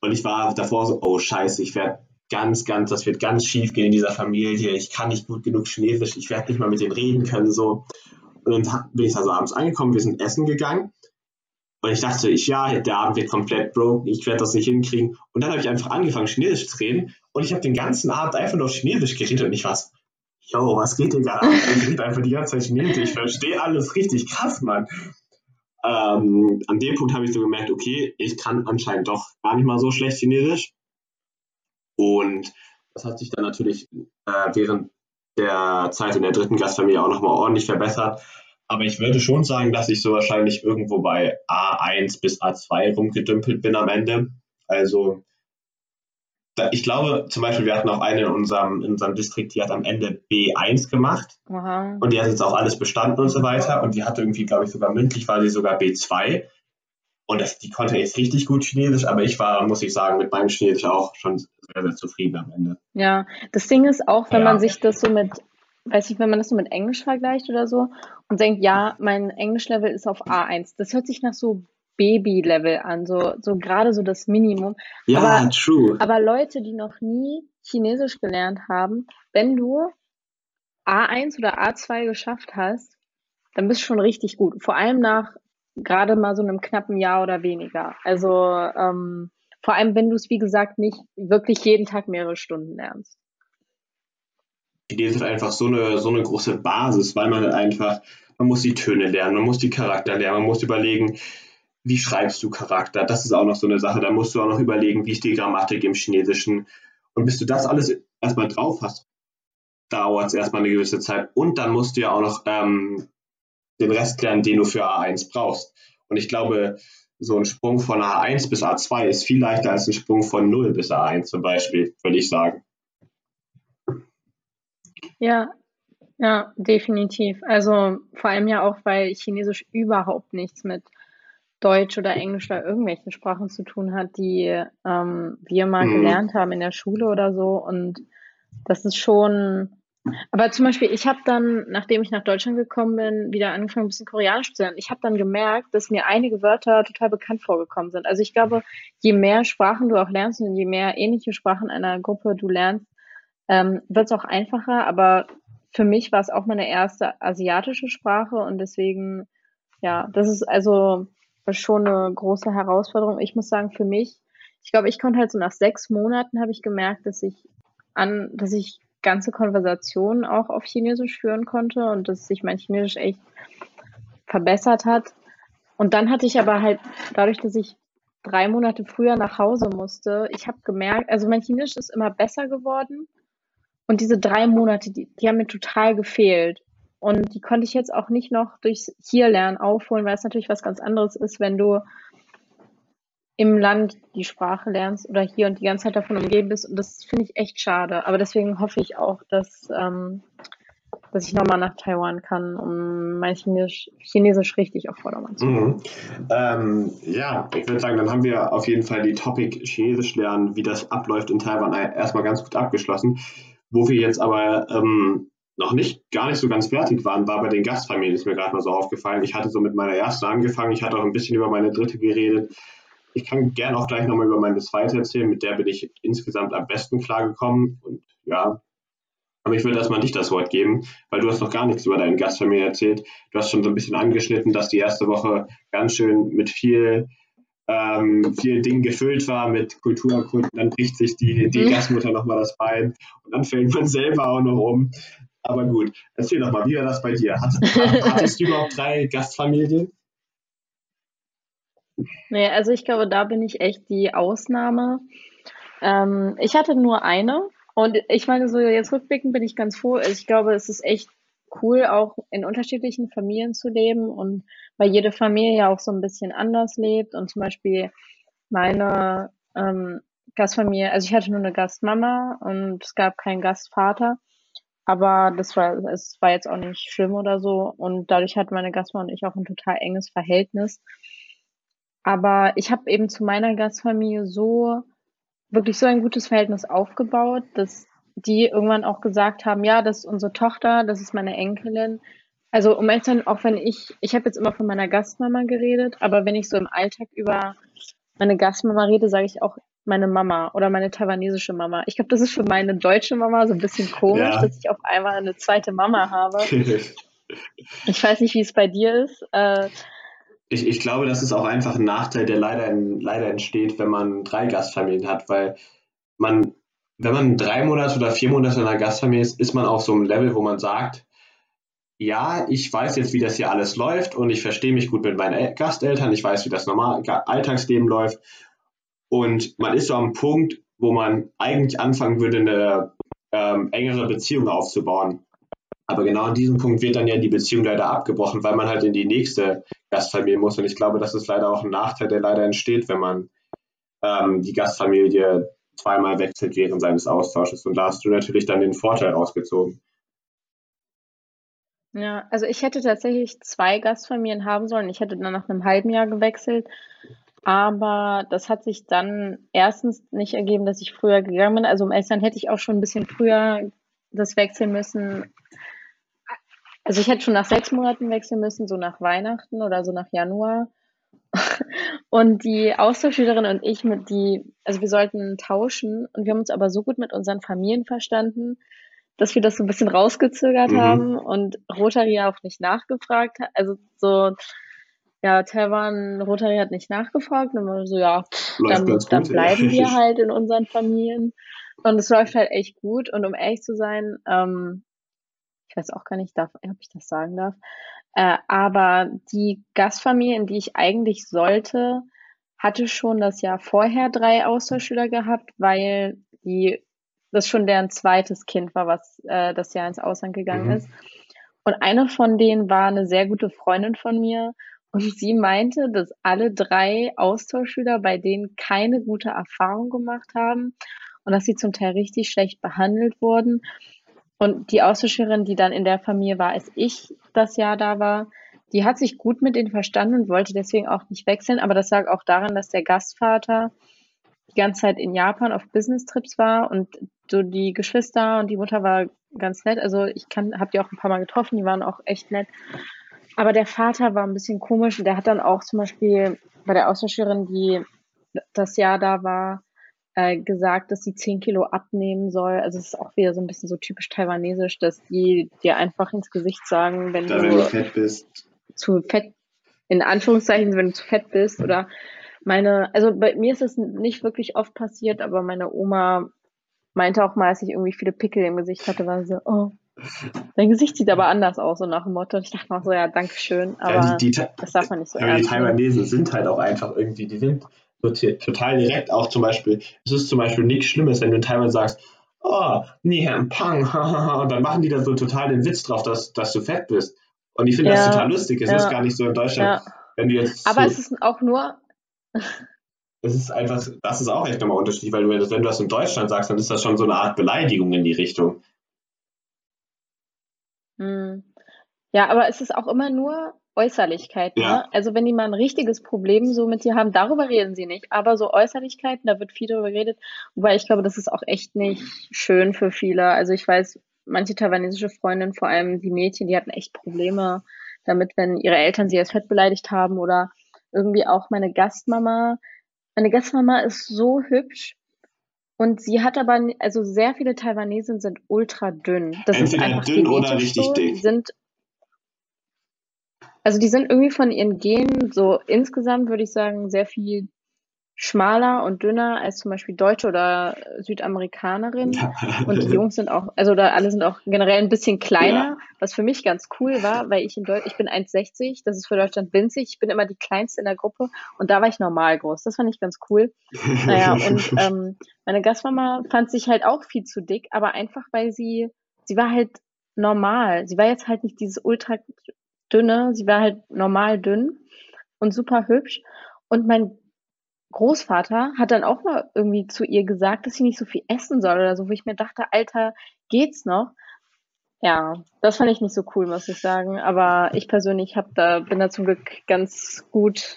und ich war davor so, oh scheiße, ich werde ganz, ganz, das wird ganz schief gehen in dieser Familie, ich kann nicht gut genug Chinesisch, ich werde nicht mal mit denen reden können, so. Und dann bin ich also abends angekommen, wir sind essen gegangen und ich dachte, ich ja, der Abend wird komplett broken, ich werde das nicht hinkriegen und dann habe ich einfach angefangen, Chinesisch zu reden und ich habe den ganzen Abend einfach nur Chinesisch geredet und ich war so, yo, was geht denn gerade ab? Ich rede einfach die ganze Zeit Chinesisch, ich verstehe alles richtig krass, Mann. ähm, an dem Punkt habe ich so gemerkt, okay, ich kann anscheinend doch gar nicht mal so schlecht Chinesisch. Und das hat sich dann natürlich äh, während der Zeit in der dritten Gastfamilie auch nochmal ordentlich verbessert. Aber ich würde schon sagen, dass ich so wahrscheinlich irgendwo bei A eins bis A zwei rumgedümpelt bin am Ende. Also da, ich glaube, zum Beispiel, wir hatten auch eine in unserem, in unserem Distrikt, die hat am Ende B eins gemacht. Aha. Und die hat jetzt auch alles bestanden und so weiter. Und die hatte irgendwie, glaube ich, sogar mündlich war sie sogar B zwei. Und das, die konnte jetzt richtig gut Chinesisch, aber ich war, muss ich sagen, mit meinem Chinesisch auch schon sehr, sehr zufrieden am Ende. Ja, das Ding ist auch, wenn ja. man sich das so mit, weiß ich, wenn man das so mit Englisch vergleicht oder so und denkt, ja, mein Englischlevel ist auf A eins. Das hört sich nach so Baby-Level an, so, so gerade so das Minimum. Ja, aber, true. Aber Leute, die noch nie Chinesisch gelernt haben, wenn du A eins oder A zwei geschafft hast, dann bist du schon richtig gut. Vor allem nach gerade mal so einem knappen Jahr oder weniger. Also ähm, vor allem, wenn du es, wie gesagt, nicht wirklich jeden Tag mehrere Stunden lernst. Chinesisch ist einfach so eine, so eine große Basis, weil man einfach, man muss die Töne lernen, man muss die Charakter lernen, man muss überlegen, wie schreibst du Charakter? Das ist auch noch so eine Sache. Da musst du auch noch überlegen, wie ist die Grammatik im Chinesischen. Und bis du das alles erstmal drauf hast, dauert es erstmal eine gewisse Zeit. Und dann musst du ja auch noch ähm, den Rest lernen, den du für A eins brauchst. Und ich glaube, so ein Sprung von A eins bis A zwei ist viel leichter als ein Sprung von null bis A eins zum Beispiel, würde ich sagen. Ja, ja, definitiv. Also vor allem ja auch, weil Chinesisch überhaupt nichts mit Deutsch oder Englisch oder irgendwelchen Sprachen zu tun hat, die ähm, wir mal mhm. gelernt haben in der Schule oder so. Und das ist schon... Aber zum Beispiel, ich habe dann, nachdem ich nach Deutschland gekommen bin, wieder angefangen, ein bisschen Koreanisch zu lernen. Ich habe dann gemerkt, dass mir einige Wörter total bekannt vorgekommen sind. Also ich glaube, je mehr Sprachen du auch lernst und je mehr ähnliche Sprachen einer Gruppe du lernst, ähm, wird es auch einfacher. Aber für mich war es auch meine erste asiatische Sprache und deswegen, ja, das ist also schon eine große Herausforderung. Ich muss sagen, für mich, ich glaube, ich konnte halt so nach sechs Monaten, habe ich gemerkt, dass ich an, dass ich ganze Konversationen auch auf Chinesisch führen konnte und dass sich mein Chinesisch echt verbessert hat. Und dann hatte ich aber halt, dadurch, dass ich drei Monate früher nach Hause musste, ich habe gemerkt, also mein Chinesisch ist immer besser geworden und diese drei Monate, die, die haben mir total gefehlt. Und die konnte ich jetzt auch nicht noch durchs Hierlernen aufholen, weil es natürlich was ganz anderes ist, wenn du im Land die Sprache lernst oder hier und die ganze Zeit davon umgeben bist. Und das finde ich echt schade. Aber deswegen hoffe ich auch, dass, ähm, dass ich nochmal nach Taiwan kann, um mein Chinesisch, Chinesisch richtig auf Vordermann zu bringen. Mhm. Ähm, ja, ich würde sagen, dann haben wir auf jeden Fall die Topic Chinesisch lernen, wie das abläuft in Taiwan, erstmal ganz gut abgeschlossen. Wo wir jetzt aber ähm, noch nicht, gar nicht so ganz fertig waren, war bei den Gastfamilien, ist mir gerade mal so aufgefallen. Ich hatte so mit meiner ersten angefangen, ich hatte auch ein bisschen über meine dritte geredet. Ich kann gerne auch gleich nochmal über meine zweite erzählen, mit der bin ich insgesamt am besten klargekommen. Und ja, aber ich würde erstmal dich das Wort geben, weil du hast noch gar nichts über deine Gastfamilie erzählt. Du hast schon so ein bisschen angeschnitten, dass die erste Woche ganz schön mit viel, ähm, vielen Dingen gefüllt war, mit Kulturerkunden. Dann bricht sich die, die mhm. Gastmutter nochmal das Bein und dann fällt man selber auch noch um. Aber gut, erzähl doch mal, wie war das bei dir? Hattest, hattest du überhaupt drei Gastfamilien? Nee, also ich glaube, da bin ich echt die Ausnahme. Ähm, ich hatte nur eine und ich meine, so jetzt rückblickend bin ich ganz froh. Ich glaube, es ist echt cool, auch in unterschiedlichen Familien zu leben und weil jede Familie ja auch so ein bisschen anders lebt und zum Beispiel meine ähm, Gastfamilie, also ich hatte nur eine Gastmama und es gab keinen Gastvater, aber das war, es war jetzt auch nicht schlimm oder so und dadurch hatten meine Gastmama und ich auch ein total enges Verhältnis. Aber ich habe eben zu meiner Gastfamilie so, wirklich so ein gutes Verhältnis aufgebaut, dass die irgendwann auch gesagt haben, ja, das ist unsere Tochter, das ist meine Enkelin. Also um Eltern, auch wenn ich, ich habe jetzt immer von meiner Gastmama geredet, aber wenn ich so im Alltag über meine Gastmama rede, sage ich auch meine Mama oder meine taiwanesische Mama. Ich glaube, das ist für meine deutsche Mama so ein bisschen komisch, ja, dass ich auf einmal eine zweite Mama habe. Ich weiß nicht, wie es bei dir ist, äh, Ich, ich glaube, das ist auch einfach ein Nachteil, der leider, in, leider entsteht, wenn man drei Gastfamilien hat, weil man, wenn man drei Monate oder vier Monate in einer Gastfamilie ist, ist man auf so einem Level, wo man sagt, ja, ich weiß jetzt, wie das hier alles läuft und ich verstehe mich gut mit meinen El- Gasteltern, ich weiß, wie das normale Alltagsleben läuft und man ist so am Punkt, wo man eigentlich anfangen würde, eine ähm, engere Beziehung aufzubauen. Aber genau an diesem Punkt wird dann ja die Beziehung leider abgebrochen, weil man halt in die nächste Gastfamilie muss. Und ich glaube, das ist leider auch ein Nachteil, der leider entsteht, wenn man ähm, die Gastfamilie zweimal wechselt während seines Austausches. Und da hast du natürlich dann den Vorteil rausgezogen. Ja, also ich hätte tatsächlich zwei Gastfamilien haben sollen. Ich hätte dann nach einem halben Jahr gewechselt. Aber das hat sich dann erstens nicht ergeben, dass ich früher gegangen bin. Also um Eltern hätte ich auch schon ein bisschen früher das wechseln müssen. Also ich hätte schon nach sechs Monaten wechseln müssen, so nach Weihnachten oder so nach Januar. Und die Austauschschülerin und ich, mit die, also wir sollten tauschen und wir haben uns aber so gut mit unseren Familien verstanden, dass wir das so ein bisschen rausgezögert mhm. haben und Rotary auch nicht nachgefragt hat. Also so, ja, Taiwan, Rotary hat nicht nachgefragt und wir so, ja, dann, dann bleiben wir halt in unseren Familien. Und es läuft halt echt gut. Und um ehrlich zu sein, ähm, ich weiß auch gar nicht, darf, ob ich das sagen darf, äh, aber die Gastfamilie, in die ich eigentlich sollte, hatte schon das Jahr vorher drei Austauschschüler gehabt, weil die das schon deren zweites Kind war, was äh, das Jahr ins Ausland gegangen mhm. ist. Und eine von denen war eine sehr gute Freundin von mir. Und sie meinte, dass alle drei Austauschschüler bei denen keine gute Erfahrung gemacht haben und dass sie zum Teil richtig schlecht behandelt wurden. Und die Austauschschülerin, die dann in der Familie war, als ich das Jahr da war, die hat sich gut mit denen verstanden und wollte deswegen auch nicht wechseln. Aber das lag auch daran, dass der Gastvater die ganze Zeit in Japan auf Business-Trips war und so die Geschwister und die Mutter war ganz nett. Also ich kann, hab die auch ein paar Mal getroffen, die waren auch echt nett. Aber der Vater war ein bisschen komisch und der hat dann auch zum Beispiel bei der Austauschschülerin, die das Jahr da war, gesagt, dass sie zehn Kilo abnehmen soll. Also es ist auch wieder so ein bisschen so typisch taiwanesisch, dass die dir einfach ins Gesicht sagen, wenn da, du, wenn du fett bist. Zu fett, in Anführungszeichen, wenn du zu fett bist. Oder meine, also bei mir ist es nicht wirklich oft passiert, aber meine Oma meinte auch mal, als ich irgendwie viele Pickel im Gesicht hatte, war so, oh, dein Gesicht sieht aber anders aus, so nach dem Motto. Und ich dachte auch so, ja, danke schön, aber ja, die, die, das darf man nicht so ernst nehmen. Die Taiwanesen sind halt auch einfach irgendwie, die sind total direkt, auch zum Beispiel, es ist zum Beispiel nichts Schlimmes, wenn du in Taiwan sagst, oh, nee, Herr Pang, und dann machen die da so total den Witz drauf, dass, dass du fett bist. Und ich finde ja, das total lustig, es ja, ist gar nicht so in Deutschland. Ja. Wenn du jetzt aber so, es ist auch nur... es ist einfach, das ist auch echt nochmal unterschiedlich, weil du, wenn du das in Deutschland sagst, dann ist das schon so eine Art Beleidigung in die Richtung. Hm. Ja, aber es ist auch immer nur... Äußerlichkeiten, ja. Ne? Also wenn die mal ein richtiges Problem so mit dir haben, darüber reden sie nicht, aber so Äußerlichkeiten, da wird viel darüber geredet, wobei ich glaube, das ist auch echt nicht schön für viele, also ich weiß, manche taiwanesische Freundinnen, vor allem die Mädchen, die hatten echt Probleme damit, wenn ihre Eltern sie als fett beleidigt haben oder irgendwie auch meine Gastmama, meine Gastmama ist so hübsch und sie hat aber, also sehr viele Taiwanesen sind ultra dünn, das entweder ist einfach dünn oder richtig dick, sind also die sind irgendwie von ihren Genen so insgesamt, würde ich sagen, sehr viel schmaler und dünner als zum Beispiel Deutsche oder Südamerikanerinnen. Ja. Und die Jungs sind auch, also da alle sind auch generell ein bisschen kleiner, ja. Was für mich ganz cool war, weil ich in Deutschland, ich bin eins sechzig, das ist für Deutschland winzig, ich bin immer die Kleinste in der Gruppe und da war ich normal groß, das fand ich ganz cool. Naja, und ähm, meine Gastmama fand sich halt auch viel zu dick, aber einfach, weil sie, sie war halt normal, sie war jetzt halt nicht dieses ultra dünne, sie war halt normal dünn und super hübsch und mein Großvater hat dann auch mal irgendwie zu ihr gesagt, dass sie nicht so viel essen soll oder so, wo ich mir dachte, Alter, geht's noch? Ja, das fand ich nicht so cool, muss ich sagen, aber ich persönlich hab da, bin da zum Glück ganz gut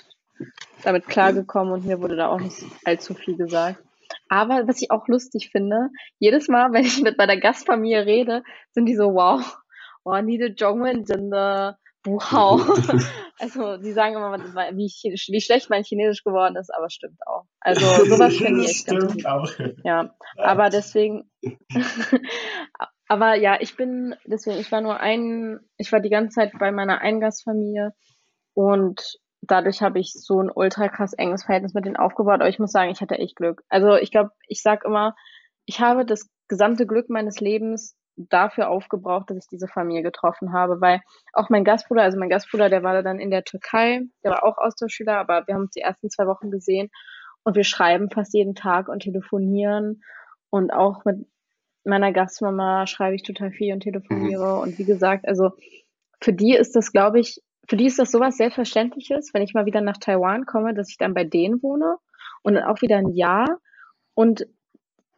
damit klargekommen und mir wurde da auch nicht allzu viel gesagt. Aber was ich auch lustig finde, jedes Mal, wenn ich mit meiner Gastfamilie rede, sind die so, wow, oh, nie de Jongwen sind de Wow. Also die sagen immer, wie, wie schlecht mein Chinesisch geworden ist, aber stimmt auch. Also sowas finde ich ganz gut. Auch. Ja, aber deswegen, aber ja, ich bin, deswegen, ich war nur ein, ich war die ganze Zeit bei meiner Eingastfamilie und dadurch habe ich so ein ultra krass enges Verhältnis mit denen aufgebaut, aber ich muss sagen, ich hatte echt Glück. Also ich glaube, ich sage immer, ich habe das gesamte Glück meines Lebens dafür aufgebraucht, dass ich diese Familie getroffen habe, weil auch mein Gastbruder, also mein Gastbruder, der war dann in der Türkei, der war auch Austauschschüler, aber wir haben uns die ersten zwei Wochen gesehen und wir schreiben fast jeden Tag und telefonieren und auch mit meiner Gastmama schreibe ich total viel und telefoniere mhm. und wie gesagt, also für die ist das, glaube ich, für die ist das sowas Selbstverständliches, wenn ich mal wieder nach Taiwan komme, dass ich dann bei denen wohne und dann auch wieder ein Jahr. Und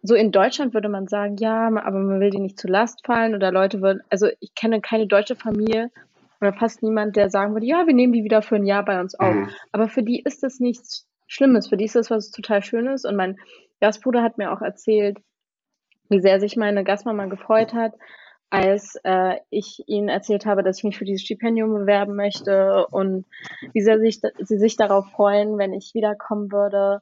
so in Deutschland würde man sagen, ja, aber man will die nicht zur Last fallen oder Leute würden, also ich kenne keine deutsche Familie oder fast niemand, der sagen würde, ja, wir nehmen die wieder für ein Jahr bei uns auf. Mhm. Aber für die ist das nichts Schlimmes, für die ist das was total Schönes und mein Gastbruder hat mir auch erzählt, wie sehr sich meine Gastmama gefreut hat, als äh, ich ihnen erzählt habe, dass ich mich für dieses Stipendium bewerben möchte und wie sehr sich, sie sich darauf freuen, wenn ich wiederkommen würde.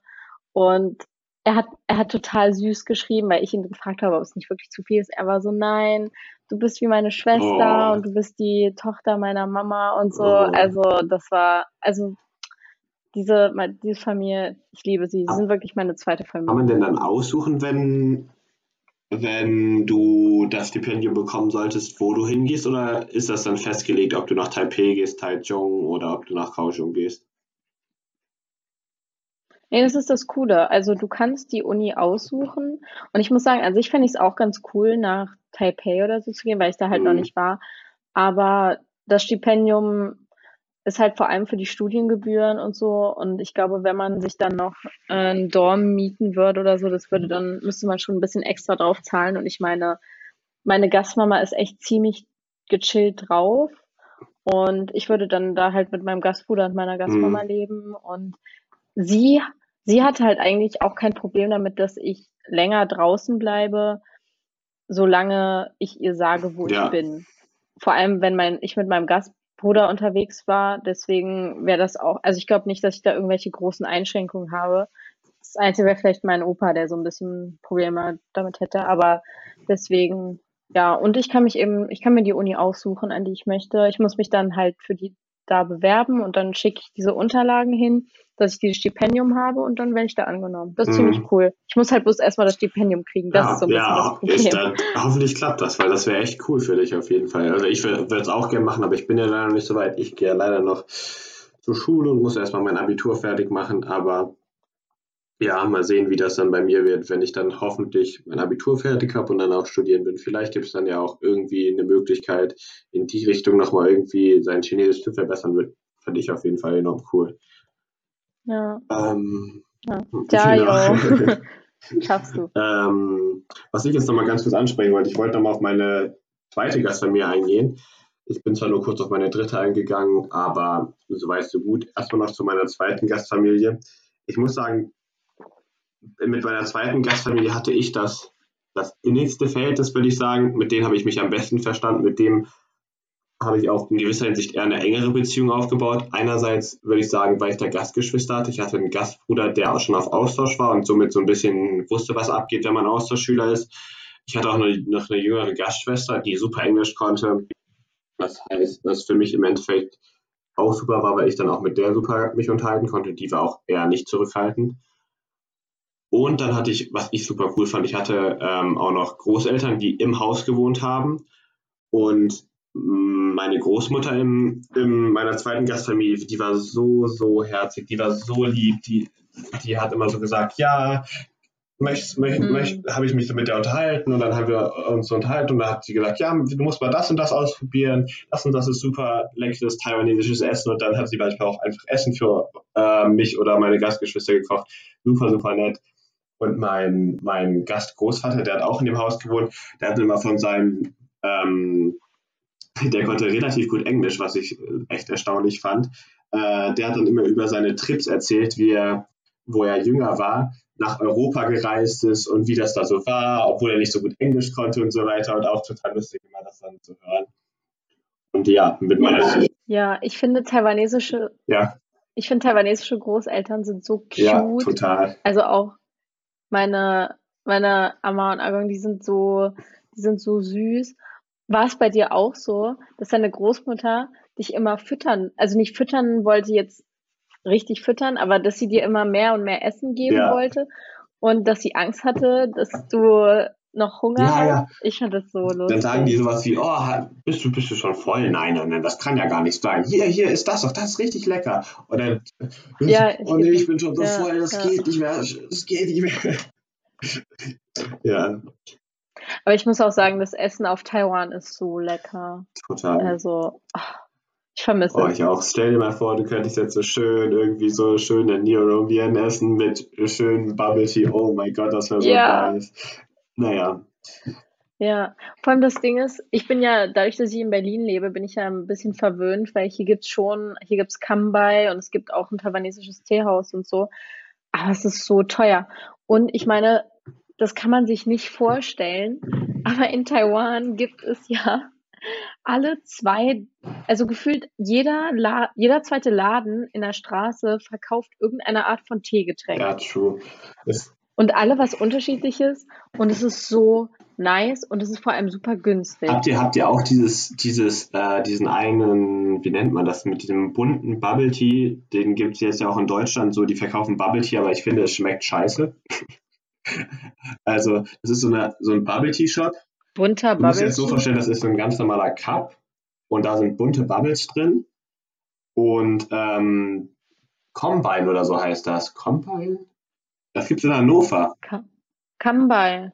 Und er hat, er hat total süß geschrieben, weil ich ihn gefragt habe, ob es nicht wirklich zu viel ist. Er war so, nein, du bist wie meine Schwester oh. und du bist die Tochter meiner Mama und so. Oh. Also das war, also diese, diese Familie, ich liebe sie. Sie sind wirklich meine zweite Familie. Kann man denn dann aussuchen, wenn... wenn du das Stipendium bekommen solltest, wo du hingehst, oder ist das dann festgelegt, ob du nach Taipei gehst, Taichung oder ob du nach Kaohsiung gehst? Nee, das ist das Coole. Also du kannst die Uni aussuchen und ich muss sagen, also ich fände es auch ganz cool, nach Taipei oder so zu gehen, weil ich da halt mhm. noch nicht war, aber das Stipendium ist halt vor allem für die Studiengebühren und so und ich glaube, wenn man sich dann noch ein Dorm mieten würde oder so, das würde dann, müsste man schon ein bisschen extra drauf zahlen und ich meine, meine Gastmama ist echt ziemlich gechillt drauf und ich würde dann da halt mit meinem Gastbruder und meiner Gastmama mhm. leben und sie, sie hat halt eigentlich auch kein Problem damit, dass ich länger draußen bleibe, solange ich ihr sage, wo ja. ich bin. Vor allem, wenn mein, ich mit meinem Gast Bruder unterwegs war, deswegen wäre das auch, also ich glaube nicht, dass ich da irgendwelche großen Einschränkungen habe. Das Einzige wäre vielleicht mein Opa, der so ein bisschen Probleme damit hätte, aber deswegen, ja, und ich kann mich eben, ich kann mir die Uni aussuchen, an die ich möchte. Ich muss mich dann halt für die da bewerben und dann schicke ich diese Unterlagen hin, dass ich dieses Stipendium habe und dann werde ich da angenommen. Das ist mhm. ziemlich cool. Ich muss halt bloß erstmal das Stipendium kriegen. Das ja, ist so ein bisschen ja, das Problem. Ist dann, hoffentlich klappt das, weil das wäre echt cool für dich auf jeden Fall. Also ich würde es auch gerne machen, aber ich bin ja leider noch nicht so weit. Ich gehe ja leider noch zur Schule und muss erstmal mein Abitur fertig machen, aber ja, mal sehen, wie das dann bei mir wird, wenn ich dann hoffentlich mein Abitur fertig habe und dann auch studieren bin. Vielleicht gibt es dann ja auch irgendwie eine Möglichkeit, in die Richtung nochmal irgendwie sein Chinesisch zu verbessern. Wird, finde ich auf jeden Fall enorm cool. Ja. Ähm, ja. Ja, ja. Schaffst du. Ähm, was ich jetzt nochmal ganz kurz ansprechen wollte, ich wollte nochmal auf meine zweite Gastfamilie eingehen. Ich bin zwar nur kurz auf meine dritte eingegangen, aber so weißt du gut. Erstmal noch zu meiner zweiten Gastfamilie. Ich muss sagen, mit meiner zweiten Gastfamilie hatte ich das, das innigste Verhältnis, würde ich sagen. Mit denen habe ich mich am besten verstanden, mit dem habe ich auch in gewisser Hinsicht eher eine engere Beziehung aufgebaut. Einerseits würde ich sagen, weil ich da Gastgeschwister hatte. Ich hatte einen Gastbruder, der auch schon auf Austausch war und somit so ein bisschen wusste, was abgeht, wenn man Austauschschüler ist. Ich hatte auch eine, noch eine jüngere Gastschwester, die super Englisch konnte. Das heißt, was für mich im Endeffekt auch super war, weil ich dann auch mit der super mich unterhalten konnte. Die war auch eher nicht zurückhaltend. Und dann hatte ich, was ich super cool fand, ich hatte ähm, auch noch Großeltern, die im Haus gewohnt haben und meine Großmutter in, in meiner zweiten Gastfamilie, die war so, so herzig, die war so lieb, die, die hat immer so gesagt, ja, möcht, möcht, mhm. möcht, habe ich mich so mit der unterhalten und dann haben wir uns unterhalten und dann hat sie gesagt, ja, du musst mal das und das ausprobieren, das und das ist super leckeres taiwanesisches Essen und dann hat sie manchmal auch einfach Essen für äh, mich oder meine Gastgeschwister gekocht, super, super nett. Und mein, mein Gastgroßvater, der hat auch in dem Haus gewohnt, der hat immer von seinem ähm, der konnte relativ gut Englisch, was ich echt erstaunlich fand. Äh, der hat dann immer über seine Trips erzählt, wie er, wo er jünger war, nach Europa gereist ist und wie das da so war, obwohl er nicht so gut Englisch konnte und so weiter. Und auch total lustig immer, das dann zu hören. Und ja, mit meiner... Ja, ich finde taiwanesische... Ja. Ich finde taiwanesische Großeltern sind so cute. Ja, total. Also auch meine, meine Amma und Agong, die sind so, die sind so süß. War es bei dir auch so, dass deine Großmutter dich immer füttern, also nicht füttern wollte jetzt richtig füttern, aber dass sie dir immer mehr und mehr Essen geben ja. wollte und dass sie Angst hatte, dass du noch Hunger ja, ja. hat? Ich hatte es so lustig. Dann sagen die sowas wie, oh, bist du, bist du schon voll? Nein, nein, nein, das kann ja gar nicht sein. Hier, hier ist das doch, das ist richtig lecker. Oder, ja, ich, oh nee, ich bin schon so ja, voll, das ja. geht nicht mehr, das geht nicht mehr. Ja. Aber ich muss auch sagen, das Essen auf Taiwan ist so lecker. Total. Also, ich vermisse oh, es. Ich auch. Stell dir mal vor, du könntest jetzt so schön, irgendwie so schön den Neo-Rombian essen mit schönen Bubble Tea. Oh mein Gott, das wäre so ja. nice. Naja. Ja, vor allem das Ding ist, ich bin ja, dadurch, dass ich in Berlin lebe, bin ich ja ein bisschen verwöhnt, weil hier gibt es schon, hier gibt es Kanbai und es gibt auch ein taiwanesisches Teehaus und so. Aber es ist so teuer. Und ich meine, das kann man sich nicht vorstellen, aber in Taiwan gibt es ja alle zwei, also gefühlt jeder, La- jeder zweite Laden in der Straße verkauft irgendeine Art von Teegetränk. Ja, true. Es- und alle was Unterschiedliches und es ist so nice und es ist vor allem super günstig. Habt ihr, habt ihr auch dieses, dieses, äh, diesen eigenen, wie nennt man das, mit diesem bunten Bubble Tea, den gibt es jetzt ja auch in Deutschland so, die verkaufen Bubble Tea, aber ich finde, es schmeckt scheiße. Also, das ist so, eine, so ein Bubble-Tea-Shop. Bunter Bubble-Tea. Du musst dir jetzt so vorstellen, das ist so ein ganz normaler Cup und da sind bunte Bubbles drin und ähm, Combine oder so heißt das. Combine? Das gibt es in Hannover. Kanbai.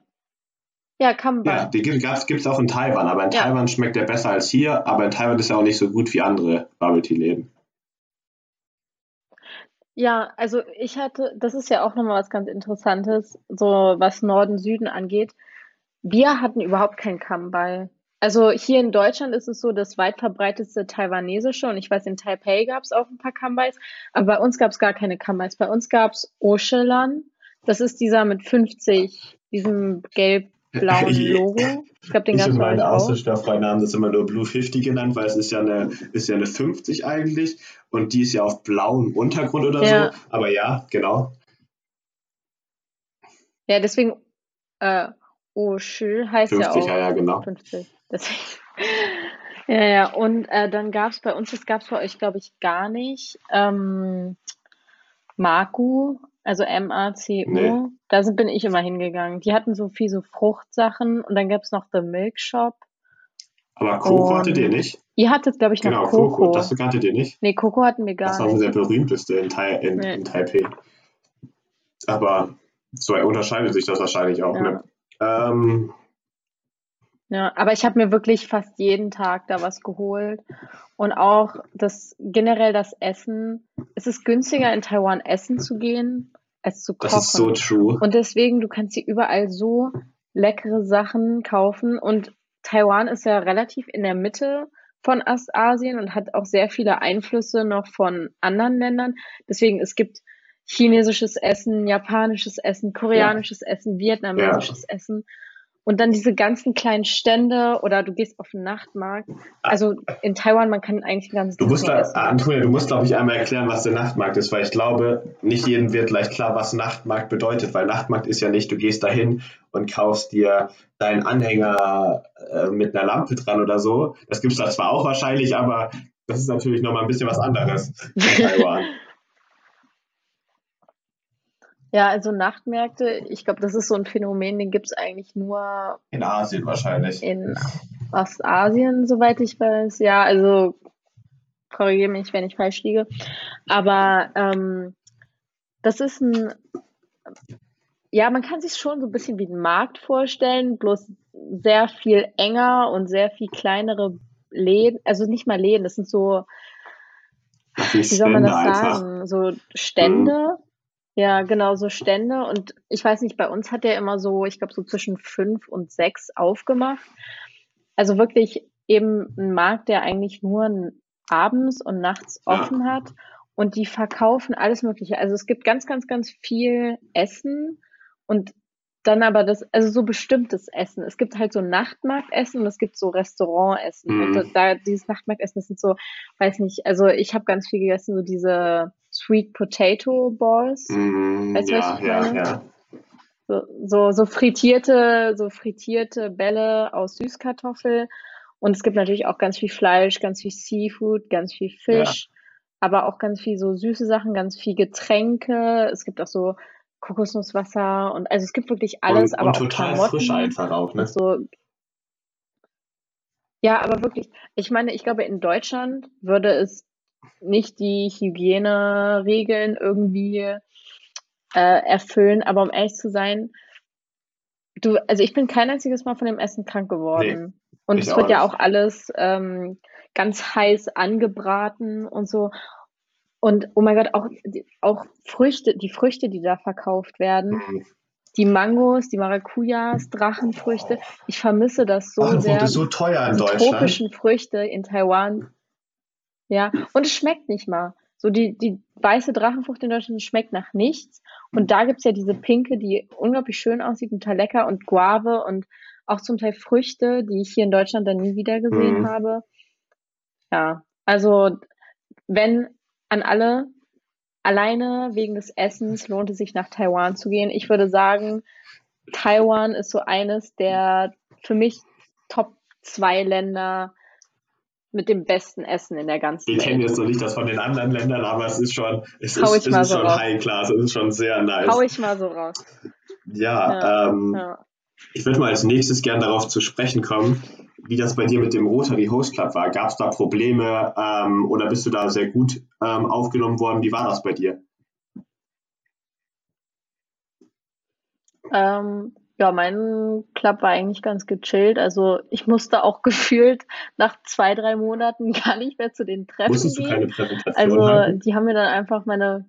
Ja, Kanbai. Ja, die gibt es auch in Taiwan, aber in ja. Taiwan schmeckt der besser als hier, aber in Taiwan ist er auch nicht so gut wie andere Bubble-Tea-Läden. Ja, also ich hatte, das ist ja auch nochmal was ganz Interessantes, so was Norden, Süden angeht. Wir hatten überhaupt kein Kanbai. Also hier in Deutschland ist es so das weit verbreitetste taiwanesische und ich weiß, in Taipei gab es auch ein paar Kanbais, aber bei uns gab es gar keine Kanbais. Bei uns gab es Oshelan, das ist dieser mit fünfzig, diesem gelb-blauen Logo. Ich glaube, den gab es auch. Meine Austauschfreunde haben das immer nur Blue fünfzig genannt, weil es ist ja eine, ist ja eine fünfzig eigentlich und die ist ja auf blauem Untergrund oder ja. so. Aber ja, genau. Ja, deswegen äh, Oshil heißt fünfzig, ja auch. Ja, ja, genau. fünfzig. ja, ja. Und äh, dann gab es bei uns, das gab es bei euch, glaube ich, gar nicht. Ähm, Maku. Also M A C U, nee. Da sind, bin ich immer hingegangen. Die hatten so viel so Fruchtsachen und dann gab es noch The Milk Shop. Aber Coco und hattet ihr nicht? Ihr hattet, glaube ich, noch genau, Coco. Coco. Das kanntet ihr nicht? Nee, Coco hatten wir gar nicht. Das war so der berühmteste in, Tai- in, nee. in Taipei. Aber so unterscheidet sich das wahrscheinlich auch. Ja, ne? ähm, ja aber ich habe mir wirklich fast jeden Tag da was geholt. Und auch das generell das Essen. Es ist günstiger, in Taiwan essen zu gehen, als zu kochen. Das ist so true. Und deswegen, du kannst hier überall so leckere Sachen kaufen. Und Taiwan ist ja relativ in der Mitte von Ostasien und hat auch sehr viele Einflüsse noch von anderen Ländern. Deswegen, es gibt chinesisches Essen, japanisches Essen, koreanisches ja. Essen, vietnamesisches ja. Essen. Und dann diese ganzen kleinen Stände oder du gehst auf den Nachtmarkt. Also in Taiwan, man kann eigentlich ein ganzes... Du musst, da, Antonia, du musst, glaube ich, einmal erklären, was der Nachtmarkt ist, weil ich glaube, nicht jedem wird gleich klar, was Nachtmarkt bedeutet, weil Nachtmarkt ist ja nicht, du gehst da hin und kaufst dir deinen Anhänger äh, mit einer Lampe dran oder so. Das gibt es da zwar auch wahrscheinlich, aber das ist natürlich nochmal ein bisschen was anderes in Taiwan. Ja, also Nachtmärkte, ich glaube, das ist so ein Phänomen, den gibt es eigentlich nur... In Asien wahrscheinlich. In Ostasien, soweit ich weiß. Ja, also korrigiere mich, wenn ich falsch liege. Aber ähm, das ist ein... Ja, man kann sich schon so ein bisschen wie ein Markt vorstellen, bloß sehr viel enger und sehr viel kleinere Läden. Also nicht mal Läden, das sind so... Ach, wie soll man das einfach. sagen? So Stände... Mhm. Ja, genau, so Stände und ich weiß nicht, bei uns hat der immer so, ich glaube so zwischen fünf und sechs aufgemacht. Also wirklich eben ein Markt, der eigentlich nur abends und nachts offen ja. hat und die verkaufen alles Mögliche. Also es gibt ganz, ganz, ganz viel Essen und dann aber das, also so bestimmtes Essen. Es gibt halt so Nachtmarktessen und es gibt so Restaurantessen. Mhm. Und da dieses Nachtmarktessen, das sind so, weiß nicht, also ich habe ganz viel gegessen, so diese Sweet Potato Balls. Mm, weißt du, ja, was ich meine? Ja, ja. So, so, so, frittierte, so frittierte Bälle aus Süßkartoffel. Und es gibt natürlich auch ganz viel Fleisch, ganz viel Seafood, ganz viel Fisch, ja. aber auch ganz viel so süße Sachen, ganz viel Getränke. Es gibt auch so Kokosnusswasser und also es gibt wirklich alles. Und, aber und auch total Klamotten, frisch einfach auch, ne? So. Ja, aber wirklich, ich meine, ich glaube, in Deutschland würde es nicht die Hygieneregeln irgendwie äh, erfüllen, aber um ehrlich zu sein, du, also ich bin kein einziges Mal von dem Essen krank geworden. Nee, und es wird ja auch alles ähm, ganz heiß angebraten und so. Und oh mein Gott, auch, auch Früchte, die Früchte, die da verkauft werden, mhm. die Mangos, die Maracujas, Drachenfrüchte. Ich vermisse das so oh, sehr. Das wurde so teuer in Deutschland. Die tropischen Früchte in Taiwan. Ja, und es schmeckt nicht mal. So die, die weiße Drachenfrucht in Deutschland schmeckt nach nichts. Und da gibt es ja diese pinke, die unglaublich schön aussieht und total lecker, und Guave und auch zum Teil Früchte, die ich hier in Deutschland dann nie wieder gesehen mhm. habe. Ja, also wenn an alle, alleine wegen des Essens lohnt es sich, nach Taiwan zu gehen. Ich würde sagen, Taiwan ist so eines der für mich Top zwei Länder mit dem besten Essen in der ganzen Welt. Wir kennen jetzt noch nicht das von den anderen Ländern, aber es ist schon, es Hau ist, es ist so schon High Class, es ist schon sehr nice. Hau ich mal so raus. Ja, ja, ähm, ja. Ich würde mal als nächstes gerne darauf zu sprechen kommen, wie das bei dir mit dem Rotary Host Club war. Gab es da Probleme ähm, oder bist du da sehr gut ähm, aufgenommen worden? Wie war das bei dir? Ähm, ja, mein Club war eigentlich ganz gechillt. Also ich musste auch gefühlt nach zwei, drei Monaten gar nicht mehr zu den Treffen Musstest gehen. Musstest du keine Präsentation Also haben? Die haben mir dann einfach meine...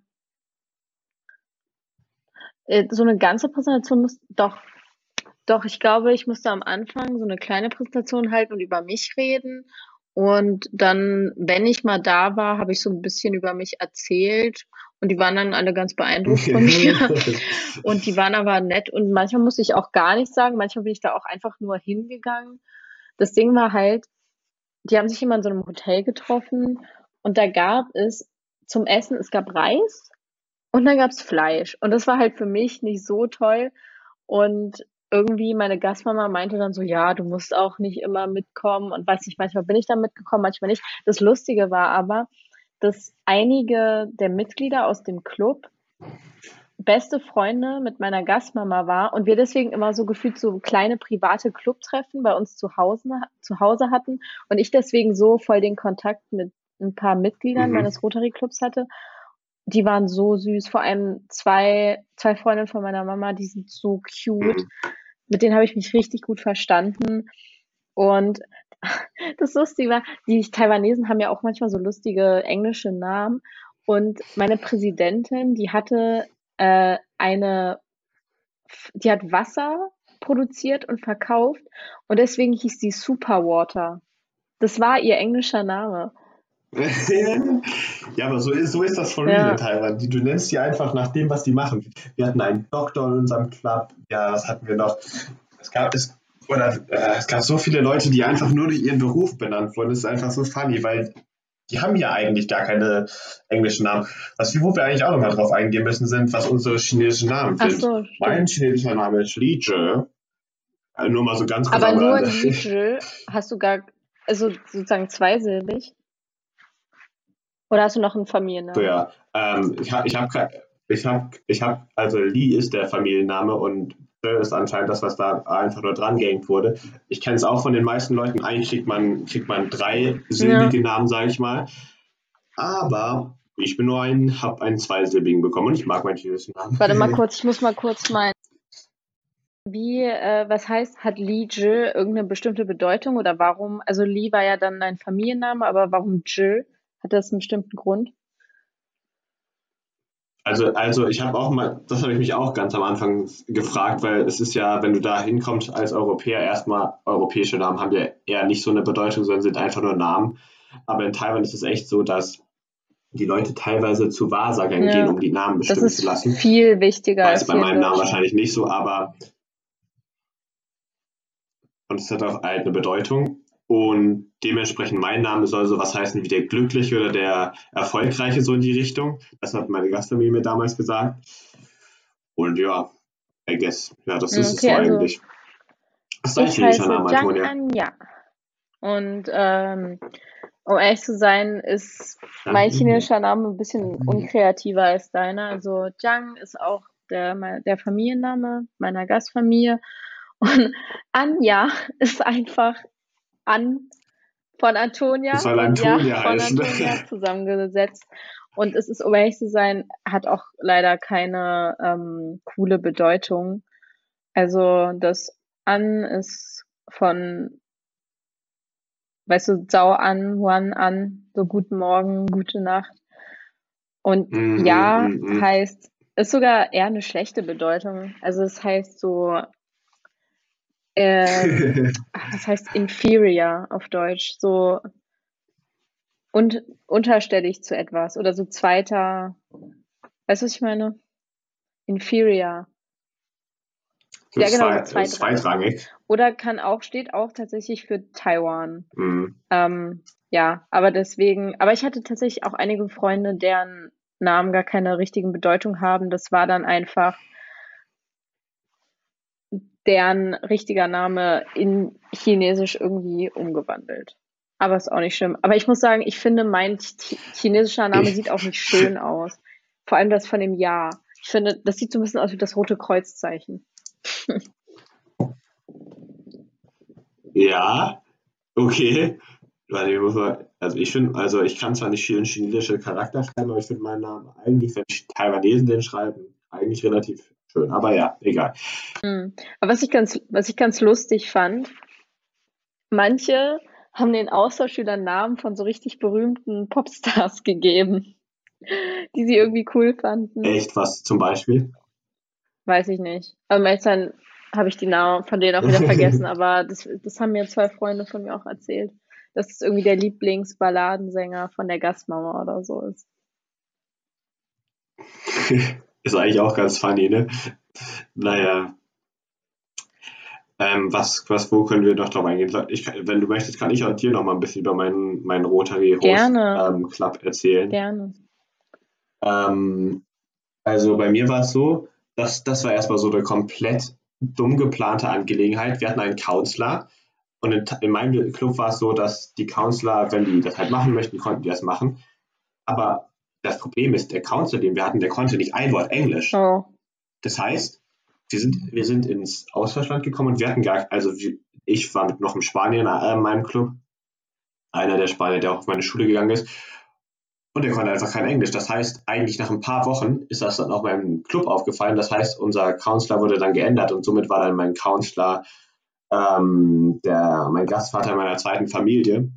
So eine ganze Präsentation musste... Doch. Doch, ich glaube, ich musste am Anfang so eine kleine Präsentation halten und über mich reden. Und dann, wenn ich mal da war, habe ich so ein bisschen über mich erzählt. Und die waren dann alle ganz beeindruckt von mir. Und die waren aber nett. Und manchmal musste ich auch gar nichts sagen. Manchmal bin ich da auch einfach nur hingegangen. Das Ding war halt, die haben sich immer in so einem Hotel getroffen. Und da gab es zum Essen, es gab Reis und dann gab es Fleisch. Und das war halt für mich nicht so toll. Und irgendwie meine Gastmama meinte dann so, ja, du musst auch nicht immer mitkommen und weiß nicht, manchmal bin ich dann mitgekommen, manchmal nicht. Das Lustige war aber, dass einige der Mitglieder aus dem Club beste Freunde mit meiner Gastmama war und wir deswegen immer so gefühlt so kleine private Clubtreffen bei uns zu Hause, zu Hause hatten und ich deswegen so voll den Kontakt mit ein paar Mitgliedern mhm. meines Rotary Clubs hatte. Die waren so süß, vor allem zwei, zwei Freundinnen von meiner Mama, die sind so cute. Mit denen habe ich mich richtig gut verstanden. Und das Lustige war, die Taiwanesen haben ja auch manchmal so lustige englische Namen. Und meine Präsidentin, die hatte äh, eine, die hat Wasser produziert und verkauft. Und deswegen hieß die Superwater. Das war ihr englischer Name. Ja, aber so ist, so ist das von ja. mir in Taiwan. Du nennst die einfach nach dem, was die machen. Wir hatten einen Doktor in unserem Club. Ja, was hatten wir noch? Es gab, es, oder, äh, es gab so viele Leute, die einfach nur durch ihren Beruf benannt wurden. Das ist einfach so funny, weil die haben ja eigentlich gar keine englischen Namen. Was wir, wo wir eigentlich auch nochmal drauf eingehen müssen, sind, was unsere chinesischen Namen sind. Ach so, stimmt. Mein chinesischer Name ist Li Jiu. Also nur mal so ganz kurz. Aber nur Li Jiu hast du gar, also sozusagen zweisilbig. Oder hast du noch einen Familiennamen? So, ja, ähm, ich habe, ich hab, ich hab, ich hab, also Li ist der Familienname und ist anscheinend das, was da einfach nur dran gehängt wurde. Ich kenne es auch von den meisten Leuten, eigentlich kriegt man, kriegt man drei silbige ja. Namen, sage ich mal. Aber ich bin nur ein, habe einen zweisilbigen bekommen und ich mag meinen chinesischen Namen. Warte mal kurz, ich muss mal kurz meinen. Wie, äh, was heißt, hat Li Jiu irgendeine bestimmte Bedeutung oder warum? Also Li war ja dann ein Familienname, aber warum Jiu? Hat das einen bestimmten Grund? Also, also ich habe auch mal, das habe ich mich auch ganz am Anfang gefragt, weil es ist ja, wenn du da hinkommst als Europäer, erstmal europäische Namen haben ja eher nicht so eine Bedeutung, sondern sind einfach nur Namen. Aber in Taiwan ist es echt so, dass die Leute teilweise zu Wahrsagern ja. gehen, um die Namen bestimmen zu lassen. Das ist viel wichtiger. War es bei meinem Namen wahrscheinlich nicht so, aber und es hat auch eine Bedeutung. Und dementsprechend mein Name soll sowas heißen wie der Glückliche oder der Erfolgreiche, so in die Richtung. Das hat meine Gastfamilie mir damals gesagt. Und ja, I guess. Ja, das okay, ist es so also eigentlich. Das ist dein chinesischer Name, Antonia? An, ja. Und ähm, um ehrlich zu sein, ist mein chinesischer Name ein bisschen unkreativer als deiner. Also Zhang ist auch der, der Familienname meiner Gastfamilie. Und Anja ist einfach an von Antonia, soll Antonia, von Antonia zusammengesetzt. Und es ist, um ehrlich zu sein, hat auch leider keine ähm, coole Bedeutung. Also das An ist von, weißt du, Zau An, Huan An, so guten Morgen, gute Nacht. Und mm-hmm. Ja heißt, ist sogar eher eine schlechte Bedeutung. Also es heißt so, ähm, das heißt inferior auf Deutsch, so und unterstellig zu etwas oder so zweiter, weißt du, was ich meine? Inferior. So ja, genau, so zweitrangig. zweitrangig. Oder kann auch, steht auch tatsächlich für Taiwan. Mhm. Ähm, ja, aber deswegen, aber ich hatte tatsächlich auch einige Freunde, deren Namen gar keine richtigen Bedeutung haben. Das war dann einfach deren richtiger Name in Chinesisch irgendwie umgewandelt. Aber ist auch nicht schlimm. Aber ich muss sagen, ich finde, mein ch- chinesischer Name sieht auch nicht schön aus. Vor allem das von dem Jahr. Ich finde, das sieht so ein bisschen aus wie das Rote Kreuzzeichen. Ja, okay. Also ich finde, also ich kann zwar nicht viel in chinesische Charakter schreiben, aber ich finde meinen Namen eigentlich, wenn ich Taiwanesen den schreiben, eigentlich relativ schön. Aber ja, egal. Aber was ich ganz, was ich ganz lustig fand, manche haben den Austauschschülern Namen von so richtig berühmten Popstars gegeben, die sie irgendwie cool fanden. Echt? Was zum Beispiel? Weiß ich nicht. Aber meistens habe ich die Namen von denen auch wieder vergessen, aber das, das haben mir zwei Freunde von mir auch erzählt, dass es irgendwie der Lieblingsballadensänger von der Gastmama oder so ist. Ist eigentlich auch ganz funny, ne? Naja. Ähm, was, was, wo können wir noch drauf eingehen? Ich, wenn du möchtest, kann ich auch dir noch mal ein bisschen über meinen, meinen Rotary Host ähm, Club erzählen. Gerne. Ähm, also bei mir war es so, dass, das war erstmal so eine komplett dumm geplante Angelegenheit. Wir hatten einen Counselor und in, in meinem Club war es so, dass die Counselor, wenn die das halt machen möchten, konnten die das machen. Aber das Problem ist, der Counselor, den wir hatten, der konnte nicht ein Wort Englisch. Oh. Das heißt, Wir sind, wir sind ins Ausland gekommen und wir hatten gar, also ich war mit noch einem Spanier in meinem Club, einer der Spanier, der auch auf meine Schule gegangen ist, und der konnte einfach kein Englisch. Das heißt, eigentlich nach ein paar Wochen ist das dann auch meinem Club aufgefallen. Das heißt, unser Counselor wurde dann geändert und somit war dann mein Counselor, ähm, der, mein Gastvater meiner zweiten Familie.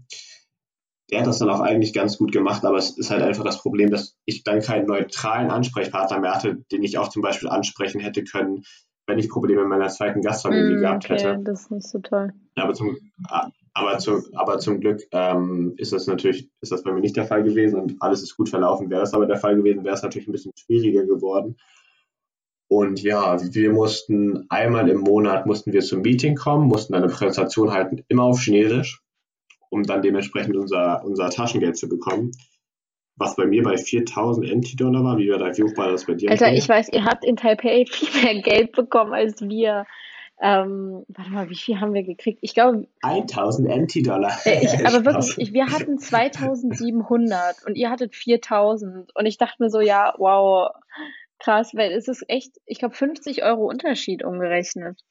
Der hat das dann auch eigentlich ganz gut gemacht, aber es ist halt einfach das Problem, dass ich dann keinen neutralen Ansprechpartner mehr hatte, den ich auch zum Beispiel ansprechen hätte können, wenn ich Probleme mit meiner zweiten Gastfamilie mm, gehabt okay, hätte. Das ist nicht so toll. Aber zum, aber zum, aber zum Glück ähm, ist das natürlich, ist das bei mir nicht der Fall gewesen und alles ist gut verlaufen. Wäre das aber der Fall gewesen, wäre es natürlich ein bisschen schwieriger geworden. Und ja, wir mussten einmal im Monat mussten wir zum Meeting kommen, mussten eine Präsentation halten, immer auf Chinesisch, um dann dementsprechend unser, unser Taschengeld zu bekommen. Was bei mir bei viertausend N T-Dollar war, wie hoch war das bei dir? Alter, ich weiß, ihr habt in Taipei viel mehr Geld bekommen als wir. Ähm, warte mal, wie viel haben wir gekriegt? Ich glaube... eintausend N T-Dollar. Ich, aber wirklich, ich, wir hatten zweitausendsiebenhundert und ihr hattet viertausend. Und ich dachte mir so, ja, wow, krass, weil es ist echt, ich glaube, fünfzig Euro Unterschied umgerechnet.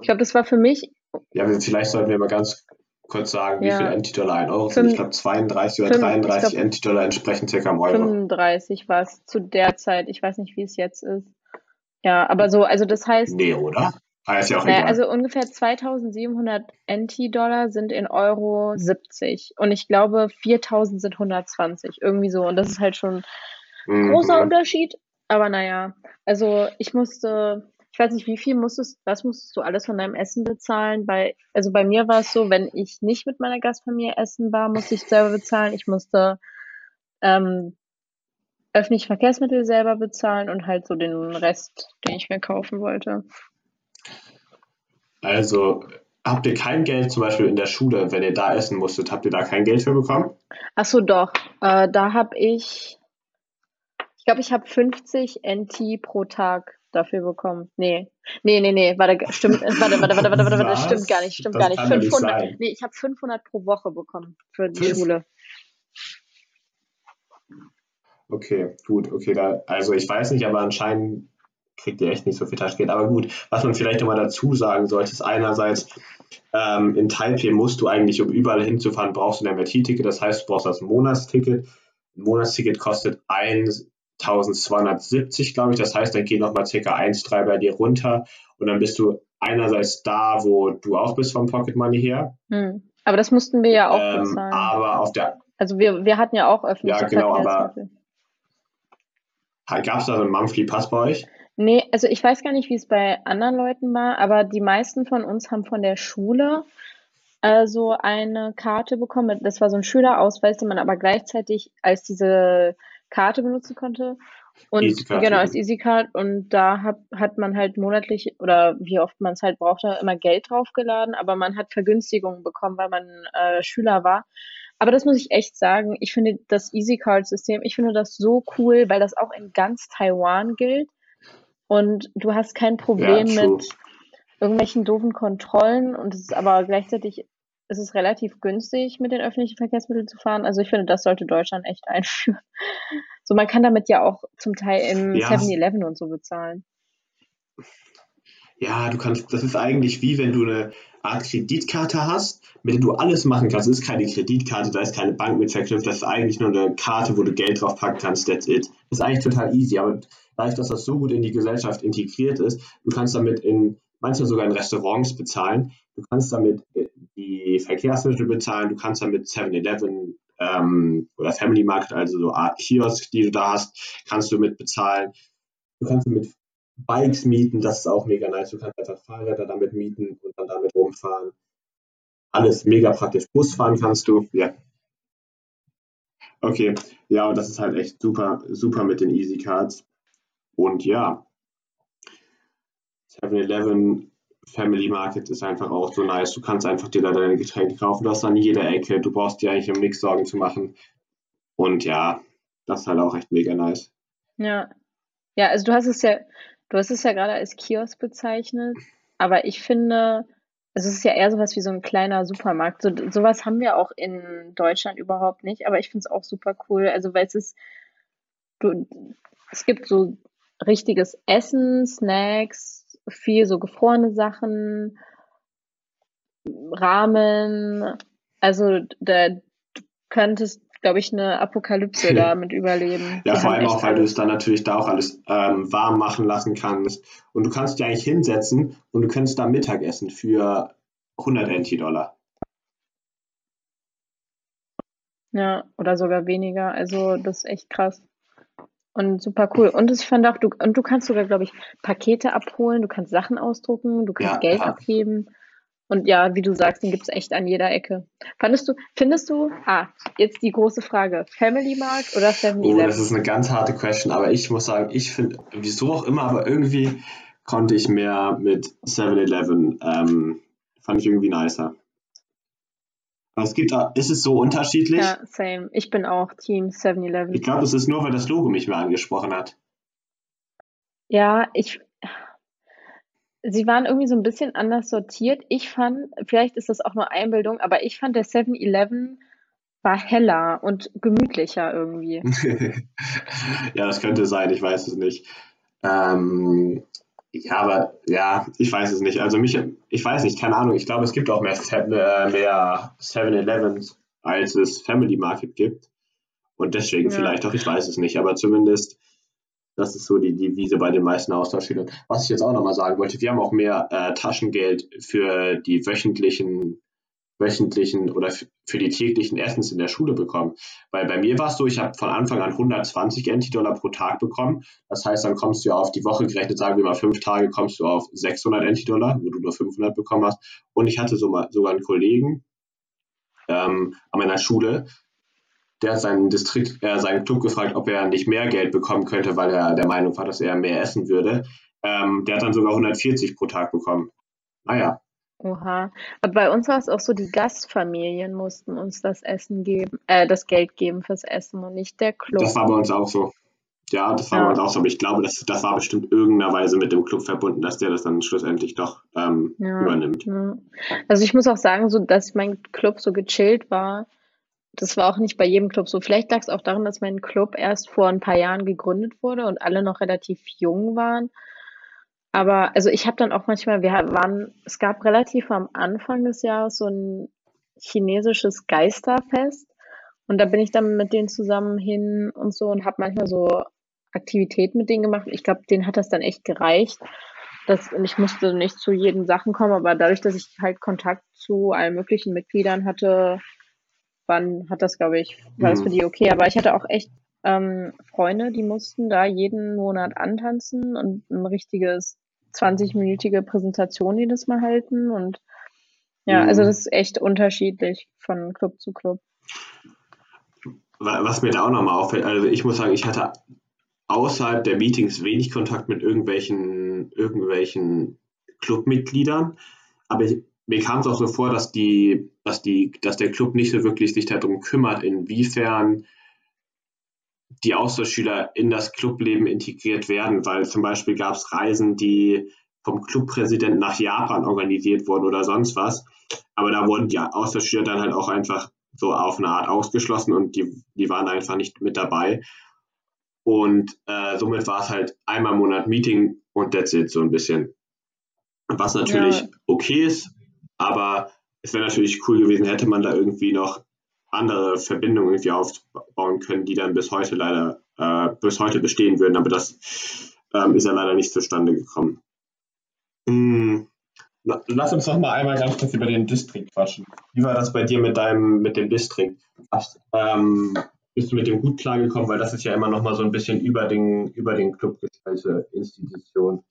Ich glaube, das war für mich... Ja, vielleicht sollten wir mal ganz... kurz sagen, ja. Wie viel N T-Dollar ein Euro sind. Ich glaube, zweiunddreißig oder dreiunddreißig N T-Dollar entsprechen circa im Euro. fünfunddreißig war es zu der Zeit. Ich weiß nicht, wie es jetzt ist. Ja, aber so, also das heißt... Nee, oder? Ah, ist ja auch naja, egal. Also ungefähr zweitausendsiebenhundert N T-Dollar sind in Euro siebzig. Und ich glaube, viertausend sind hundertzwanzig. Irgendwie so. Und das ist halt schon ein großer mhm. Unterschied. Aber naja, also ich musste... Ich weiß nicht, wie viel musstest, was musstest du alles von deinem Essen bezahlen? Bei, also bei mir war es so, wenn ich nicht mit meiner Gastfamilie essen war, musste ich selber bezahlen. Ich musste ähm, öffentliche Verkehrsmittel selber bezahlen und halt so den Rest, den ich mir kaufen wollte. Also habt ihr kein Geld zum Beispiel in der Schule, wenn ihr da essen musstet, habt ihr da kein Geld für bekommen? Ach so, doch. Äh, da habe ich, ich glaube, ich habe fünfzig N T pro Tag dafür bekommen. Nee. Nee, nee, nee. Warte, stimmt. Warte, warte, warte, warte, warte. Stimmt gar nicht. Stimmt das gar nicht. fünfhundert. Nicht nee, ich habe fünfhundert pro Woche bekommen für die Fünf? Schule. Okay, gut. Okay, da, also ich weiß nicht, aber anscheinend kriegt ihr echt nicht so viel Taschengeld. Aber gut, was man vielleicht nochmal dazu sagen sollte, ist einerseits, ähm, in Taipei musst du eigentlich, um überall hinzufahren, brauchst du ein M R T-Ticket. Das heißt, du brauchst das Monatsticket. Ein Monatsticket kostet eintausendzweihundertsiebzig, glaube ich. Das heißt, dann geht nochmal ca. eins Komma drei bei dir runter. Und dann bist du einerseits da, wo du auch bist vom Pocket Money her. Hm. Aber das mussten wir ja auch ähm, bezahlen. Aber auf der... Also wir, wir hatten ja auch öffentliche Verkehrsmittel. Ja, genau, Verkehrs- aber gab es da so einen Monthly Pass bei euch? Nee, also ich weiß gar nicht, wie es bei anderen Leuten war, aber die meisten von uns haben von der Schule äh, so eine Karte bekommen. Das war so ein Schülerausweis, den man aber gleichzeitig als diese Karte benutzen konnte. Und EasyCard, genau, als EasyCard. Und da hat, hat man halt monatlich oder wie oft man es halt brauchte, immer Geld draufgeladen, aber man hat Vergünstigungen bekommen, weil man äh, Schüler war. Aber das muss ich echt sagen, ich finde das EasyCard-System, ich finde das so cool, weil das auch in ganz Taiwan gilt und du hast kein Problem ja, mit irgendwelchen doofen Kontrollen und es ist aber gleichzeitig, es ist relativ günstig, mit den öffentlichen Verkehrsmitteln zu fahren. Also ich finde, das sollte Deutschland echt einführen. So, man kann damit ja auch zum Teil im ja. seven eleven und so bezahlen. Ja, du kannst, das ist eigentlich wie wenn du eine Art Kreditkarte hast, mit der du alles machen kannst. Das ist keine Kreditkarte, da ist keine Bank mit verknüpft, das ist eigentlich nur eine Karte, wo du Geld drauf packen kannst, that's it. Das ist eigentlich total easy, aber dadurch, dass das so gut in die Gesellschaft integriert ist, du kannst damit in, manchmal sogar in Restaurants bezahlen, du kannst damit die Verkehrsmittel bezahlen, du kannst damit seven eleven ähm, oder Family Market, also so eine Art Kiosk, die du da hast, kannst du mit bezahlen, du kannst damit Bikes mieten, das ist auch mega nice. Du kannst einfach Fahrräder damit mieten und dann damit rumfahren. Alles mega praktisch. Bus fahren kannst du. Ja. Okay. Ja, und das ist halt echt super, super mit den EasyCards. Und ja, seven eleven Family Market ist einfach auch so nice. Du kannst einfach dir da deine Getränke kaufen. Du hast an jeder Ecke. Du brauchst dir eigentlich um nichts Sorgen zu machen. Und ja, das ist halt auch echt mega nice. Ja. Ja, also du hast es ja... Du hast es ja gerade als Kiosk bezeichnet, aber ich finde, also es ist ja eher sowas wie so ein kleiner Supermarkt. So, sowas haben wir auch in Deutschland überhaupt nicht, aber ich finde es auch super cool. Also weil es ist, du, es gibt so richtiges Essen, Snacks, viel so gefrorene Sachen, Ramen. Also da könntest glaube ich, eine Apokalypse ja. damit überleben. Ja, die vor allem auch, weil du es dann natürlich da auch alles ähm, warm machen lassen kannst. Und du kannst dich eigentlich hinsetzen und du kannst da Mittagessen für hundert N T-Dollar. Ja, oder sogar weniger. Also das ist echt krass. Und super cool. Und ich fand auch, du, und du kannst sogar, glaube ich, Pakete abholen, du kannst Sachen ausdrucken, du kannst ja, Geld ja. abheben. Und ja, wie du sagst, den gibt's echt an jeder Ecke. Fandest du, findest du, ah, jetzt die große Frage, Family Markt oder seven eleven? Oh, das ist eine ganz harte Question, aber ich muss sagen, ich finde, wieso auch immer, aber irgendwie konnte ich mehr mit seven eleven, ähm, fand ich irgendwie nicer. Aber es gibt, ist es so unterschiedlich? Ja, same. Ich bin auch Team seven eleven. Ich glaube, es ist nur, weil das Logo mich mehr angesprochen hat. Ja, ich... Sie waren irgendwie so ein bisschen anders sortiert. Ich fand, vielleicht ist das auch nur Einbildung, aber ich fand, der seven eleven war heller und gemütlicher irgendwie. Ja, das könnte sein, ich weiß es nicht. Ähm, ja, aber ja, ich weiß es nicht. Also mich, ich weiß nicht, keine Ahnung. Ich glaube, es gibt auch mehr, äh, mehr seven elevens, als es Family Market gibt. Und deswegen ja. vielleicht auch, ich weiß es nicht. Aber zumindest... Das ist so die Devise bei den meisten Austauschschülern. Was ich jetzt auch nochmal sagen wollte, wir haben auch mehr äh, Taschengeld für die wöchentlichen wöchentlichen oder f- für die täglichen Essens in der Schule bekommen. Weil bei mir war es so, ich habe von Anfang an hundertzwanzig N T-Dollar pro Tag bekommen. Das heißt, dann kommst du ja auf die Woche gerechnet, sagen wir mal fünf Tage, kommst du auf sechshundert N T-Dollar, wo du nur fünfhundert bekommen hast. Und ich hatte so mal, sogar einen Kollegen ähm, an meiner Schule, der hat seinen Distrikt, äh, seinen Club gefragt, ob er nicht mehr Geld bekommen könnte, weil er der Meinung war, dass er mehr essen würde. Ähm, der hat dann sogar hundertvierzig pro Tag bekommen. Naja. Oha. Aber bei uns war es auch so, die Gastfamilien mussten uns das Essen geben, äh, das Geld geben fürs Essen und nicht der Club. Das war bei uns auch so. Ja, das war ja. bei uns auch so. Aber ich glaube, das, das war bestimmt irgendeiner Weise mit dem Club verbunden, dass der das dann schlussendlich doch ähm, ja. übernimmt. Ja. Also ich muss auch sagen, so, dass mein Club so gechillt war, das war auch nicht bei jedem Club so. Vielleicht lag es auch daran, dass mein Club erst vor ein paar Jahren gegründet wurde und alle noch relativ jung waren. Aber also ich habe dann auch manchmal, wir waren, es gab relativ am Anfang des Jahres so ein chinesisches Geisterfest und da bin ich dann mit denen zusammen hin und so und habe manchmal so Aktivitäten mit denen gemacht. Ich glaube, denen hat das dann echt gereicht. Das, und ich musste nicht zu jedem Sachen kommen, aber dadurch, dass ich halt Kontakt zu allen möglichen Mitgliedern hatte, wann hat das, glaube ich, war das für die okay. Aber ich hatte auch echt ähm, Freunde, die mussten da jeden Monat antanzen und ein richtiges zwanzigminütige Präsentation jedes Mal halten. Und ja, also das ist echt unterschiedlich von Club zu Club. Was mir da auch nochmal auffällt, also ich muss sagen, ich hatte außerhalb der Meetings wenig Kontakt mit irgendwelchen, irgendwelchen Clubmitgliedern. Aber ich, mir kam es auch so vor, dass die, dass die, dass der Club nicht so wirklich sich darum kümmert, inwiefern die Austauschschüler in das Clubleben integriert werden, weil zum Beispiel gab es Reisen, die vom Clubpräsidenten nach Japan organisiert wurden oder sonst was. Aber da wurden die Austauschschüler dann halt auch einfach so auf eine Art ausgeschlossen und die, die waren einfach nicht mit dabei. Und äh, somit war es halt einmal im Monat Meeting und that's it, so ein bisschen. Was natürlich ja okay ist, aber es wäre natürlich cool gewesen, hätte man da irgendwie noch andere Verbindungen irgendwie aufbauen können, die dann bis heute leider, äh, bis heute bestehen würden, aber das ähm, ist ja leider nicht zustande gekommen. Hm. Lass uns noch mal einmal ganz kurz über den Distrikt quatschen. Wie war das bei dir mit deinem, mit dem Distrikt? Hast, ähm, bist du mit dem gut klargekommen, weil das ist ja immer noch mal so ein bisschen über den, über den Club gestellte Institution.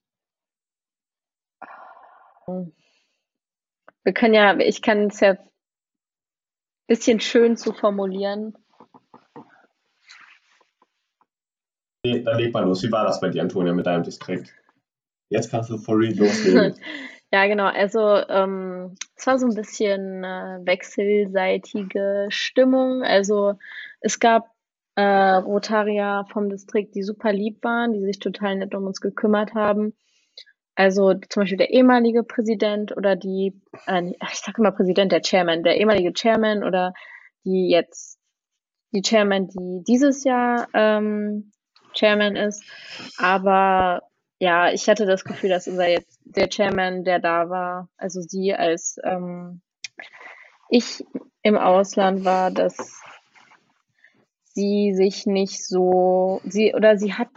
Wir können ja, ich kann es ja ein bisschen schön zu formulieren. Nee, dann leg mal los. Wie war das bei dir, Antonia, mit deinem Distrikt? Jetzt kannst du voll loslegen. Ja, genau. Also ähm, es war so ein bisschen äh, wechselseitige Stimmung. Also es gab äh, Rotarier vom Distrikt, die super lieb waren, die sich total nett um uns gekümmert haben. Also zum Beispiel der ehemalige Präsident oder die, äh, ich sage immer Präsident, der Chairman, der ehemalige Chairman oder die jetzt, die Chairman, die dieses Jahr ähm, Chairman ist. Aber ja, ich hatte das Gefühl, dass unser jetzt der Chairman, der da war, also sie als ähm, ich im Ausland war, dass sie sich nicht so, sie oder sie hat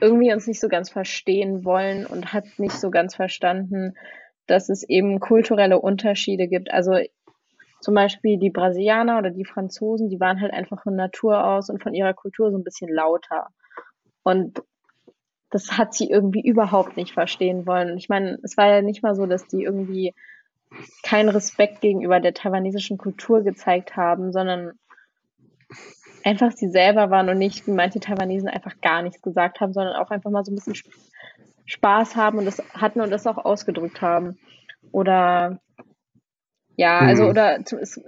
irgendwie uns nicht so ganz verstehen wollen und hat nicht so ganz verstanden, dass es eben kulturelle Unterschiede gibt. Also zum Beispiel die Brasilianer oder die Franzosen, die waren halt einfach von Natur aus und von ihrer Kultur so ein bisschen lauter. Und das hat sie irgendwie überhaupt nicht verstehen wollen. Ich meine, es war ja nicht mal so, dass die irgendwie keinen Respekt gegenüber der taiwanesischen Kultur gezeigt haben, sondern einfach sie selber waren und nicht, wie manche Taiwanesen einfach gar nichts gesagt haben, sondern auch einfach mal so ein bisschen Spaß haben und das hatten und das auch ausgedrückt haben. Oder ja, also mhm. oder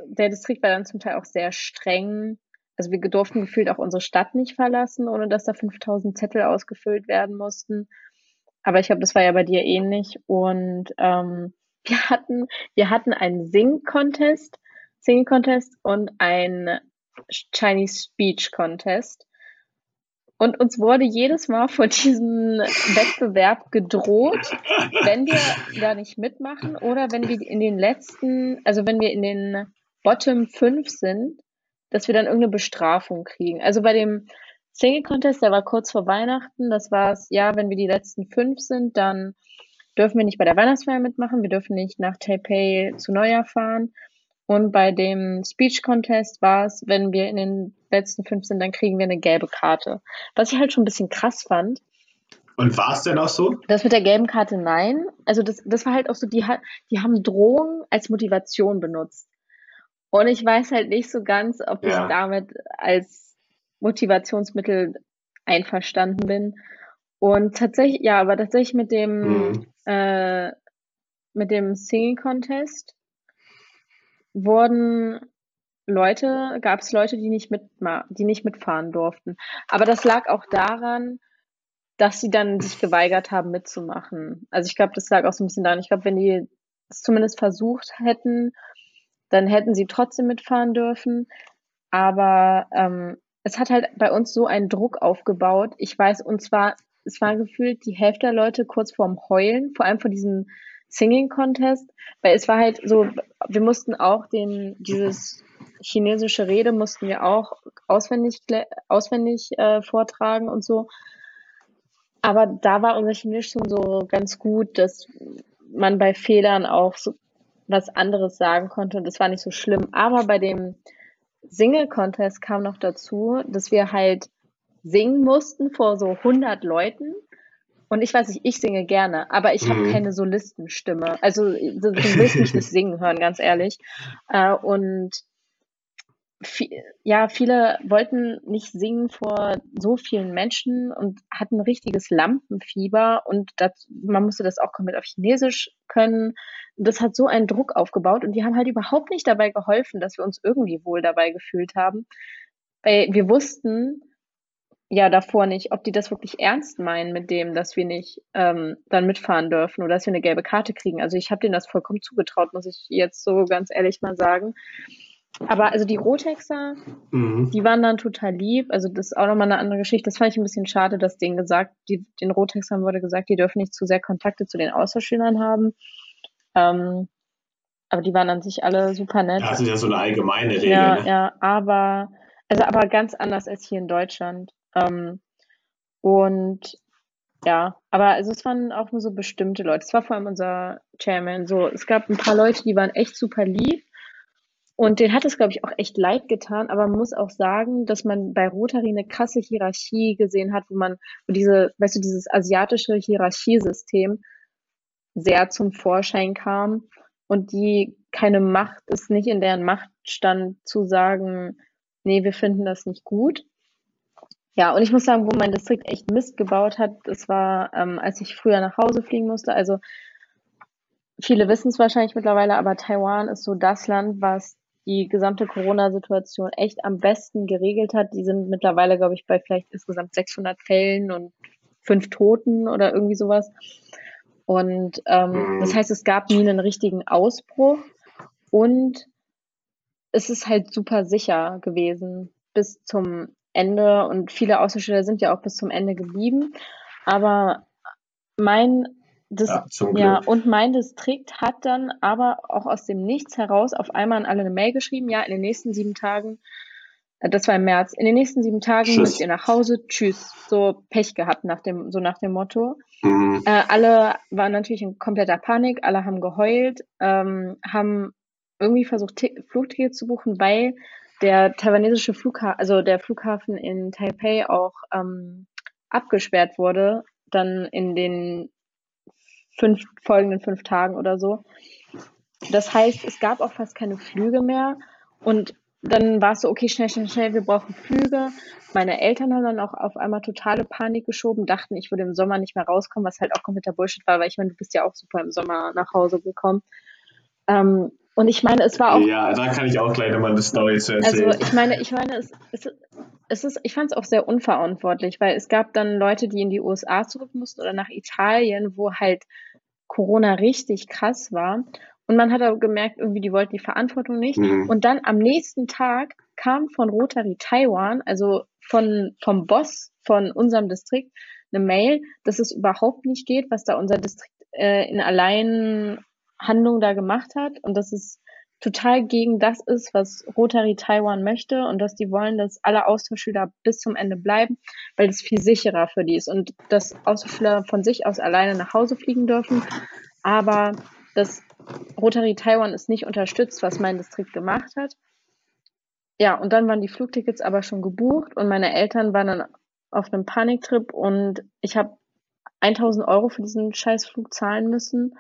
der Distrikt war dann zum Teil auch sehr streng. Also wir durften gefühlt auch unsere Stadt nicht verlassen, ohne dass da fünftausend Zettel ausgefüllt werden mussten. Aber ich glaube, das war ja bei dir ähnlich. Und ähm, wir hatten wir hatten einen Sing-Contest, Sing-Contest und ein Chinese Speech Contest und uns wurde jedes Mal vor diesem Wettbewerb gedroht, wenn wir da nicht mitmachen oder wenn wir in den letzten, also wenn wir in den Bottom fünf sind, dass wir dann irgendeine Bestrafung kriegen. Also bei dem Single Contest, der war kurz vor Weihnachten, das war es, ja, wenn wir die letzten fünf sind, dann dürfen wir nicht bei der Weihnachtsfeier mitmachen, wir dürfen nicht nach Taipei zu Neujahr fahren. Und bei dem Speech-Contest war es, wenn wir in den letzten fünf sind, dann kriegen wir eine gelbe Karte. Was ich halt schon ein bisschen krass fand. Und war es denn auch so? Das mit der gelben Karte, nein. Also das, das war halt auch so, die, die haben Drohungen als Motivation benutzt. Und ich weiß halt nicht so ganz, ob ja. ich damit als Motivationsmittel einverstanden bin. Und tatsächlich, ja, aber tatsächlich mit dem, mhm. äh, mit dem Singing-Contest wurden Leute, gab es Leute, die nicht mitma- die nicht mitfahren durften. Aber das lag auch daran, dass sie dann sich geweigert haben, mitzumachen. Also ich glaube, das lag auch so ein bisschen daran. Ich glaube, wenn die es zumindest versucht hätten, dann hätten sie trotzdem mitfahren dürfen. Aber ähm, es hat halt bei uns so einen Druck aufgebaut. Ich weiß, und zwar es war gefühlt die Hälfte der Leute kurz vorm Heulen, vor allem vor diesem Singing-Contest, weil es war halt so, wir mussten auch den, dieses chinesische Rede mussten wir auch auswendig, auswendig äh, vortragen und so. Aber da war unser Chinesisch schon so ganz gut, dass man bei Fehlern auch so was anderes sagen konnte und das war nicht so schlimm. Aber bei dem Single-Contest kam noch dazu, dass wir halt singen mussten vor so hundert Leuten. Und ich weiß nicht, ich singe gerne, aber ich habe mhm. keine Solistenstimme. Also du, du willst mich nicht singen hören, ganz ehrlich. Äh, und viel, ja, viele wollten nicht singen vor so vielen Menschen und hatten richtiges Lampenfieber. Und das, man musste das auch komplett auf Chinesisch können. Das hat so einen Druck aufgebaut. Und die haben halt überhaupt nicht dabei geholfen, dass wir uns irgendwie wohl dabei gefühlt haben. Weil wir wussten ja davor nicht, ob die das wirklich ernst meinen mit dem, dass wir nicht ähm, dann mitfahren dürfen oder dass wir eine gelbe Karte kriegen. Also ich habe denen das vollkommen zugetraut, muss ich jetzt so ganz ehrlich mal sagen. Aber also die Rotexer, mhm. die waren dann total lieb. Also das ist auch nochmal eine andere Geschichte. Das fand ich ein bisschen schade, dass denen gesagt, die, den Rotexern wurde gesagt, die dürfen nicht zu sehr Kontakte zu den Austauschschülern haben. Ähm, aber die waren an sich alle super nett. Das ist ja so eine allgemeine Regel. Ja, ne? ja, aber also aber ganz anders als hier in Deutschland. Ähm, und ja, aber also es waren auch nur so bestimmte Leute. Es war vor allem unser Chairman. So, es gab ein paar Leute, die waren echt super lieb und denen hat es, glaube ich, auch echt leid getan. Aber man muss auch sagen, dass man bei Rotary eine krasse Hierarchie gesehen hat, wo man wo diese, weißt du, dieses asiatische Hierarchiesystem sehr zum Vorschein kam und die keine Macht, es nicht in deren Macht stand, zu sagen, nee, wir finden das nicht gut. Ja, und ich muss sagen, wo mein Distrikt echt Mist gebaut hat, das war, ähm, als ich früher nach Hause fliegen musste. Also viele wissen es wahrscheinlich mittlerweile, aber Taiwan ist so das Land, was die gesamte Corona-Situation echt am besten geregelt hat. Die sind mittlerweile, glaube ich, bei vielleicht insgesamt sechshundert Fällen und fünf Toten oder irgendwie sowas. Und ähm, das heißt, es gab nie einen richtigen Ausbruch und es ist halt super sicher gewesen bis zum Ende und viele Austauschschüler sind ja auch bis zum Ende geblieben, aber mein Dis- ja, zum Glück. ja, und mein Distrikt hat dann aber auch aus dem Nichts heraus auf einmal an alle eine Mail geschrieben, ja, in den nächsten sieben Tagen, das war im März, in den nächsten sieben Tagen tschüss. Müsst ihr nach Hause, tschüss, so Pech gehabt, nach dem, so nach dem Motto. Mhm. Äh, alle waren natürlich in kompletter Panik, alle haben geheult, ähm, haben irgendwie versucht, T- Flugtickets zu buchen, weil der taiwanesische Flughafen, also der Flughafen in Taipei auch ähm, abgesperrt wurde, dann in den fünf, folgenden fünf Tagen oder so. Das heißt, es gab auch fast keine Flüge mehr und dann war es so, okay, schnell, schnell, schnell, wir brauchen Flüge. Meine Eltern haben dann auch auf einmal totale Panik geschoben, dachten, ich würde im Sommer nicht mehr rauskommen, was halt auch kompletter Bullshit war, weil ich meine, du bist ja auch super im Sommer nach Hause gekommen. Ähm, Und ich meine, es war auch... Ja, da kann ich auch gleich nochmal eine Story zu erzählen. Also ich meine, ich meine, es, es, es ist, ich fand es auch sehr unverantwortlich, weil es gab dann Leute, die in die U S A zurück mussten oder nach Italien, wo halt Corona richtig krass war. Und man hat aber gemerkt, irgendwie, die wollten die Verantwortung nicht. Mhm. Und dann am nächsten Tag kam von Rotary Taiwan, also von, vom Boss von unserem Distrikt, eine Mail, dass es überhaupt nicht geht, was da unser Distrikt äh, in allein... Handlung da gemacht hat und dass es total gegen das ist, was Rotary Taiwan möchte und dass die wollen, dass alle Austauschschüler bis zum Ende bleiben, weil es viel sicherer für die ist und dass Austauschschüler von sich aus alleine nach Hause fliegen dürfen, aber dass Rotary Taiwan es nicht unterstützt, was mein Distrikt gemacht hat. Ja, und dann waren die Flugtickets aber schon gebucht und meine Eltern waren dann auf einem Paniktrip und ich habe tausend Euro für diesen Scheißflug zahlen müssen.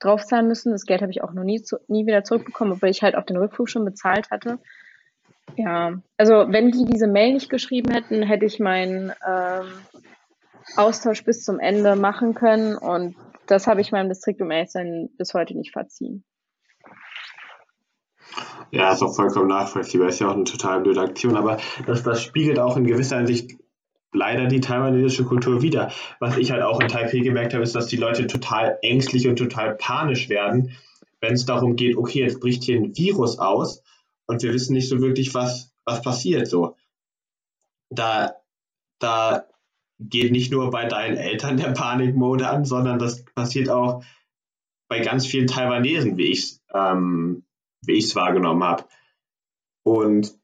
drauf zahlen müssen. Das Geld habe ich auch noch nie, zu, nie wieder zurückbekommen, obwohl ich halt auch den Rückflug schon bezahlt hatte. Ja, also wenn die diese Mail nicht geschrieben hätten, hätte ich meinen ähm, Austausch bis zum Ende machen können und das habe ich meinem Distrikt, um ehrlich zu sein, bis heute nicht verziehen. Ja, ist auch vollkommen nachvollziehbar. Ist ja auch eine total blöde Aktion, aber das, das spiegelt auch in gewisser Hinsicht leider die taiwanesische Kultur wieder. Was ich halt auch in Taipei gemerkt habe, ist, dass die Leute total ängstlich und total panisch werden, wenn es darum geht, okay, jetzt bricht hier ein Virus aus und wir wissen nicht so wirklich, was, was passiert so. Da, da geht nicht nur bei deinen Eltern der Panikmode an, sondern das passiert auch bei ganz vielen Taiwanesen, wie ich ähm, wie ich es wahrgenommen habe. Und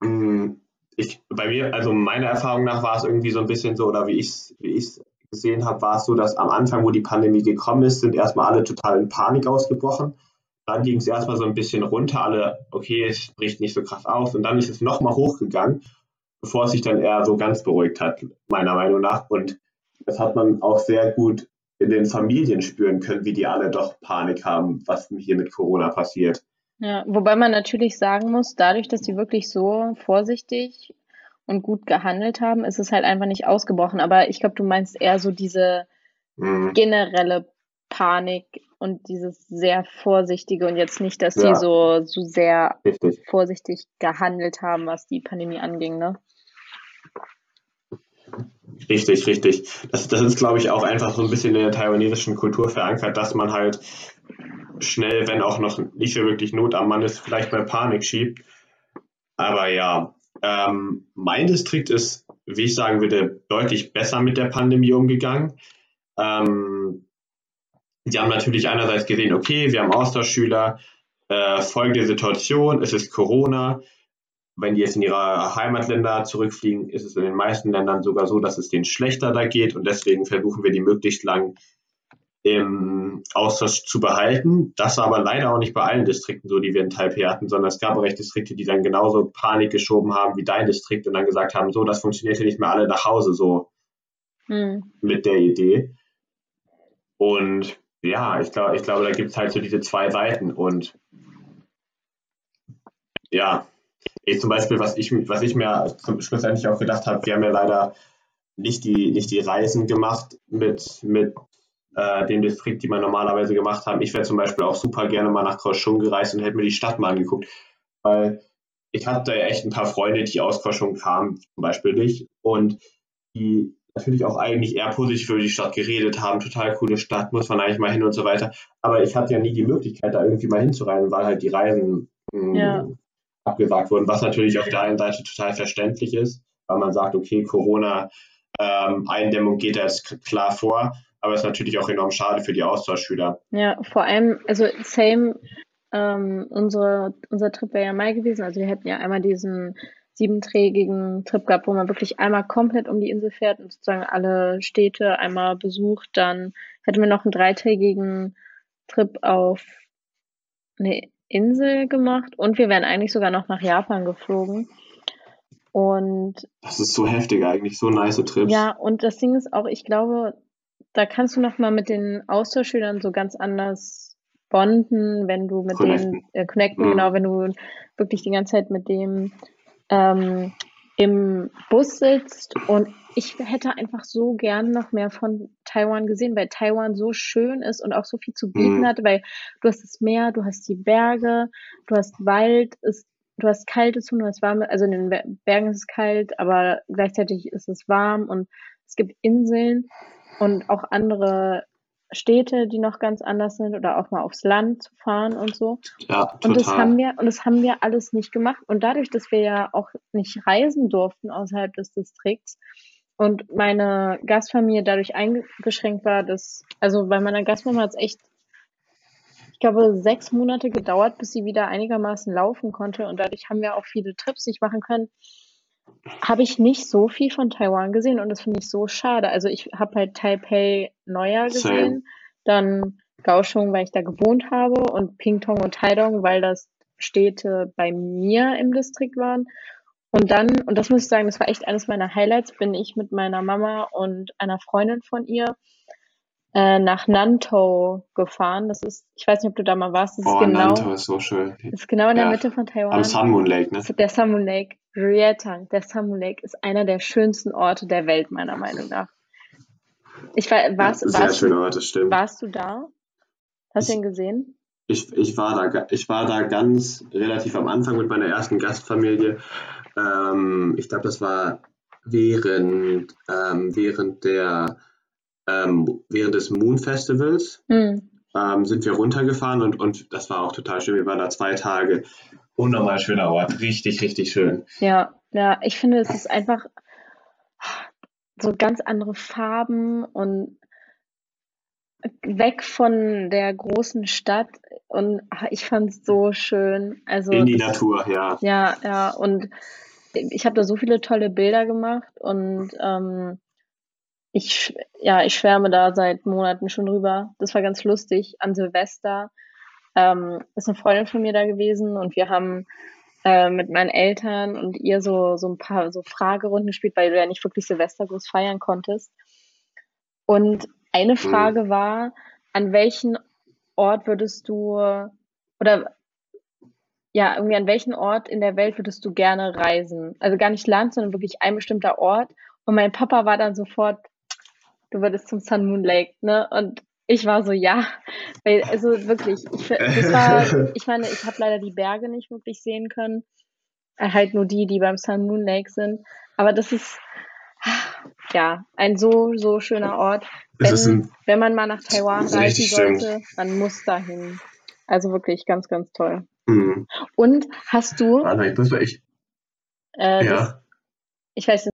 mh, ich, bei mir, also meiner Erfahrung nach war es irgendwie so ein bisschen so, oder wie ich es wie ich es gesehen habe, war es so, dass am Anfang, wo die Pandemie gekommen ist, sind erstmal alle total in Panik ausgebrochen. Dann ging es erstmal so ein bisschen runter, alle, okay, es bricht nicht so krass auf. Und dann ist es nochmal hochgegangen, bevor es sich dann eher so ganz beruhigt hat, meiner Meinung nach. Und das hat man auch sehr gut in den Familien spüren können, wie die alle doch Panik haben, was hier mit Corona passiert. Ja, wobei man natürlich sagen muss, dadurch, dass die wirklich so vorsichtig und gut gehandelt haben, ist es halt einfach nicht ausgebrochen. Aber ich glaube, du meinst eher so diese mhm. generelle Panik und dieses sehr Vorsichtige und jetzt nicht, dass ja. die so, so sehr Richtig. vorsichtig gehandelt haben, was die Pandemie anging, ne? Richtig, richtig. Das, das ist, glaube ich, auch einfach so ein bisschen in der taiwanesischen Kultur verankert, dass man halt schnell, wenn auch noch nicht so wirklich Not am Mann ist, vielleicht mal Panik schiebt. Aber ja, ähm, mein Distrikt ist, wie ich sagen würde, deutlich besser mit der Pandemie umgegangen. Ähm, Sie haben natürlich einerseits gesehen, okay, wir haben Austauschschüler, äh, folgende Situation, es ist Corona. Wenn die jetzt in ihre Heimatländer zurückfliegen, ist es in den meisten Ländern sogar so, dass es denen schlechter da geht. Und deswegen versuchen wir, die möglichst lang im Austausch zu behalten. Das war aber leider auch nicht bei allen Distrikten so, die wir in Taipei hatten, sondern es gab auch echt Distrikte, die dann genauso Panik geschoben haben wie dein Distrikt und dann gesagt haben, so, das funktioniert ja nicht mehr, alle nach Hause, so hm. mit der Idee. Und ja, ich glaube, ich glaube, da gibt es halt so diese zwei Seiten. Und ja, ich zum Beispiel, was ich, was ich mir zum schlussendlich auch gedacht habe, wir haben ja leider nicht die, nicht die Reisen gemacht mit, mit äh, dem Distrikt, die man normalerweise gemacht haben. Ich wäre zum Beispiel auch super gerne mal nach Kaohsiung gereist und hätte mir die Stadt mal angeguckt, weil ich hatte da ja echt ein paar Freunde, die aus Kaohsiung kamen, zum Beispiel dich, und die natürlich auch eigentlich eher positiv über die Stadt geredet haben, total coole Stadt, muss man eigentlich mal hin und so weiter. Aber ich hatte ja nie die Möglichkeit, da irgendwie mal hinzureisen, weil halt die Reisen mh, ja. abgesagt wurden, was natürlich auf der einen Seite total verständlich ist, weil man sagt, okay, Corona-Eindämmung ähm, geht da jetzt klar vor, aber es ist natürlich auch enorm schade für die Austauschschüler. Ja, vor allem, also same, ähm, unsere, unser Trip wäre ja Mai gewesen, also wir hätten ja einmal diesen siebenträgigen Trip gehabt, wo man wirklich einmal komplett um die Insel fährt und sozusagen alle Städte einmal besucht. Dann hätten wir noch einen dreitägigen Trip auf eine Insel gemacht und wir wären eigentlich sogar noch nach Japan geflogen. Und das ist so heftig eigentlich, so nice Trips. Ja, und das Ding ist auch, ich glaube, da kannst du nochmal mit den Austauschschülern so ganz anders bonden, wenn du mit connecten. denen äh, connecten, mhm. genau, wenn du wirklich die ganze Zeit mit dem Ähm, im Bus sitzt, und ich hätte einfach so gern noch mehr von Taiwan gesehen, weil Taiwan so schön ist und auch so viel zu bieten mhm. hat, weil du hast das Meer, du hast die Berge, du hast Wald, ist, du hast kaltes und du hast warmes, also in den Bergen ist es kalt, aber gleichzeitig ist es warm, und es gibt Inseln und auch andere Städte, die noch ganz anders sind, oder auch mal aufs Land zu fahren und so. Ja, total. Und das haben wir, und das haben wir alles nicht gemacht. Und dadurch, dass wir ja auch nicht reisen durften außerhalb des Distrikts und meine Gastfamilie dadurch eingeschränkt war, dass, also bei meiner Gastmama hat es echt, ich glaube, sechs Monate gedauert, bis sie wieder einigermaßen laufen konnte, und dadurch haben wir auch viele Trips nicht machen können. Habe ich nicht so viel von Taiwan gesehen, und das finde ich so schade. Also ich habe halt Taipei Neujahr gesehen, dann Kaohsiung, weil ich da gewohnt habe, und Pingtung und Taidong, weil das Städte bei mir im Distrikt waren. Und dann, und das muss ich sagen, das war echt eines meiner Highlights, bin ich mit meiner Mama und einer Freundin von ihr äh, nach Nantou gefahren. Das ist, ich weiß nicht, ob du da mal warst. Das oh, ist genau, Nantou ist so schön. Ist genau in der ja. Mitte von Taiwan. Am Sun Moon Lake, ne? Der Sun Moon Lake. Rietan, der Sun Moon Lake, ist einer der schönsten Orte der Welt, meiner Meinung nach. Ich war, warst, Sehr warst, schöner Ort, das stimmt. Warst du da? Hast du ihn gesehen? Ich, ich, war da, ich war da ganz relativ am Anfang mit meiner ersten Gastfamilie. Ähm, ich glaube, das war während, ähm, während, der, ähm, während des Moon Festivals. Hm. Ähm, sind wir runtergefahren, und, und das war auch total schön. Wir waren da zwei Tage. Unnormal schöner Ort, richtig, richtig schön. Ja, ja, ich finde, es ist einfach, so ganz andere Farben und weg von der großen Stadt. Und ach, ich fand es so schön. Also, in die Natur, ja. Ja, ja. Und ich habe da so viele tolle Bilder gemacht und ähm, ich, ja, ich schwärme da seit Monaten schon drüber. Das war ganz lustig. An Silvester ähm, ist eine Freundin von mir da gewesen und wir haben äh, mit meinen Eltern und ihr so, so ein paar so Fragerunden gespielt, weil du ja nicht wirklich Silvester groß feiern konntest. Und eine Frage war, an welchen Ort würdest du, oder ja, irgendwie an welchen Ort in der Welt würdest du gerne reisen? Also gar nicht Land, sondern wirklich ein bestimmter Ort. Und mein Papa war dann sofort, du würdest zum Sun Moon Lake, ne? Und ich war so, ja. Weil, also wirklich, ich, das war, ich meine, ich habe leider die Berge nicht wirklich sehen können. Halt nur die, die beim Sun Moon Lake sind. Aber das ist, ja, ein so, so schöner Ort. Wenn, ein, wenn man mal nach Taiwan reisen sollte, man muss dahin. Also wirklich ganz, ganz toll. Mhm. Und hast du... Ah nein, das war ich. Äh, ja. Das, ich weiß nicht,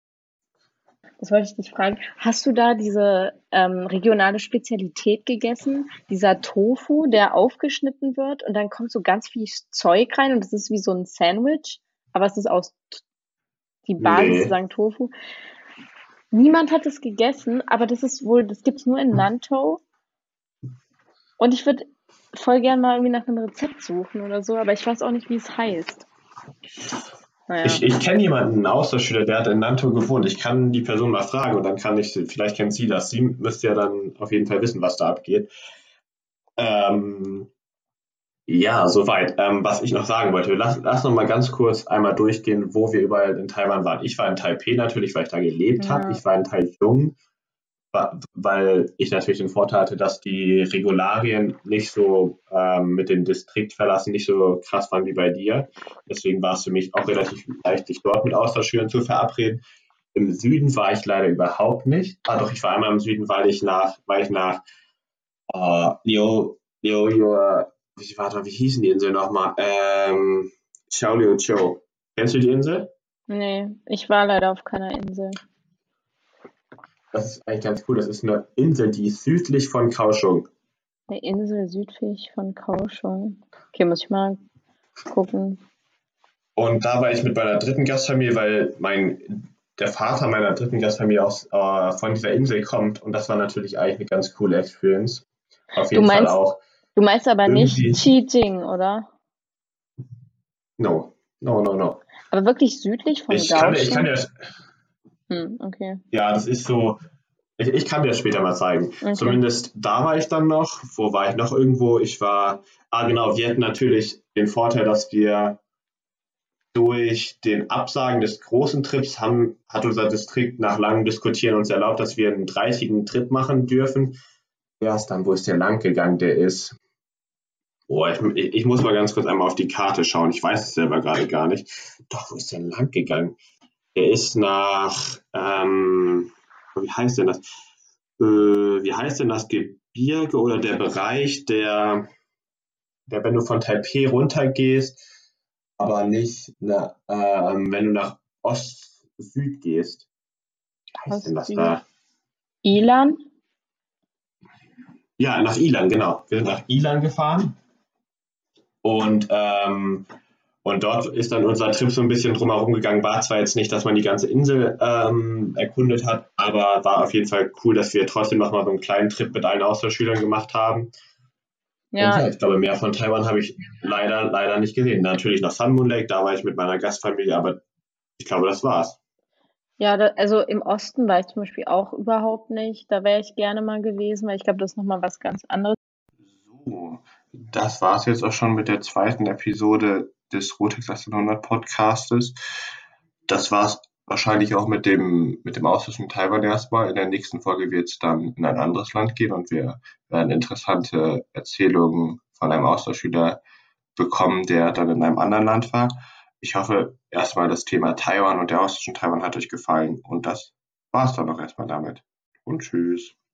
das wollte ich dich fragen. Hast du da diese ähm, regionale Spezialität gegessen? Dieser Tofu, der aufgeschnitten wird und dann kommt so ganz viel Zeug rein und es ist wie so ein Sandwich, aber es ist aus... Die Basis nee. Sozusagen Tofu. Niemand hat es gegessen, aber das ist wohl, das gibt es nur in Nantou. Und ich würde voll gern mal irgendwie nach einem Rezept suchen oder so, aber ich weiß auch nicht, wie es heißt. Naja. Ich, ich kenne jemanden, einen Austauschschüler, der hat in Nantou gewohnt. Ich kann die Person mal fragen und dann kann ich, vielleicht kennt sie das. Sie müsste ja dann auf jeden Fall wissen, was da abgeht. Ähm, ja, soweit. Ähm, was ich noch sagen wollte, lass, lass noch mal ganz kurz einmal durchgehen, wo wir überall in Taiwan waren. Ich war in Taipei natürlich, weil ich da gelebt ja. habe. Ich war in Taichung, weil ich natürlich den Vorteil hatte, dass die Regularien nicht so ähm, mit dem Distrikt verlassen, nicht so krass waren wie bei dir. Deswegen war es für mich auch relativ leicht, dich dort mit Austauschschülern zu verabreden. Im Süden war ich leider überhaupt nicht. Ah doch, ich war einmal im Süden, weil ich nach, weil ich nach äh, Leo, Leo, Leo, wie, warte, wie hießen die Insel nochmal? Ähm, Xiao Liuqiu. Kennst du die Insel? Nee, ich war leider auf keiner Insel. Das ist eigentlich ganz cool. Das ist eine Insel, die ist südlich von Kaohsiung. Eine Insel südlich von Kaohsiung. Okay, muss ich mal gucken. Und da war ich mit meiner dritten Gastfamilie, weil mein der Vater meiner dritten Gastfamilie aus, äh, von dieser Insel kommt. Und das war natürlich eigentlich eine ganz coole Experience. Auf jeden du meinst, Fall auch. Du meinst aber nicht Qijing, oder? No, no, no, no. Aber wirklich südlich von Kaohsiung? Ich kann ja... Hm, okay. Ja, das ist so, ich, ich kann dir das später mal zeigen. Okay. Zumindest da war ich dann noch. Wo war ich noch irgendwo? Ich war, ah genau, wir hatten natürlich den Vorteil, dass wir durch den Absagen des großen Trips haben, hat unser Distrikt nach langem Diskutieren uns erlaubt, dass wir einen dreißigen Trip machen dürfen. Erst dann, wo ist der lang gegangen, der ist. Boah, ich, ich muss mal ganz kurz einmal auf die Karte schauen. Ich weiß es selber gerade gar nicht. Doch, wo ist der lang gegangen? Der ist nach, ähm, wie heißt denn das? Äh, wie heißt denn das Gebirge oder der Bereich, der, der wenn du von Taipei runtergehst, aber nicht, na, äh, wenn du nach Ost-Süd gehst. Wie heißt denn das da? Ilan? Ja, nach Ilan, genau. Wir sind nach Ilan gefahren und, ähm, Und dort ist dann unser Trip so ein bisschen drumherum gegangen. War zwar jetzt nicht, dass man die ganze Insel ähm, erkundet hat, aber war auf jeden Fall cool, dass wir trotzdem nochmal so einen kleinen Trip mit allen Austauschschülern gemacht haben. Ja. Und ich glaube, mehr von Taiwan habe ich leider leider nicht gesehen. Natürlich nach Sun Moon Lake, da war ich mit meiner Gastfamilie, aber ich glaube, das war's. Ja, da, also im Osten war ich zum Beispiel auch überhaupt nicht. Da wäre ich gerne mal gewesen, weil ich glaube, das ist nochmal was ganz anderes. So, das war's jetzt auch schon mit der zweiten Episode des Rotex achtzehnhundert Podcastes. Das war es wahrscheinlich auch mit dem, mit dem Austausch in Taiwan erstmal. In der nächsten Folge wird es dann in ein anderes Land gehen und wir werden interessante Erzählungen von einem Austauschschüler bekommen, der dann in einem anderen Land war. Ich hoffe, erstmal das Thema Taiwan und der Austausch in Taiwan hat euch gefallen und das war es dann auch erstmal damit. Und tschüss.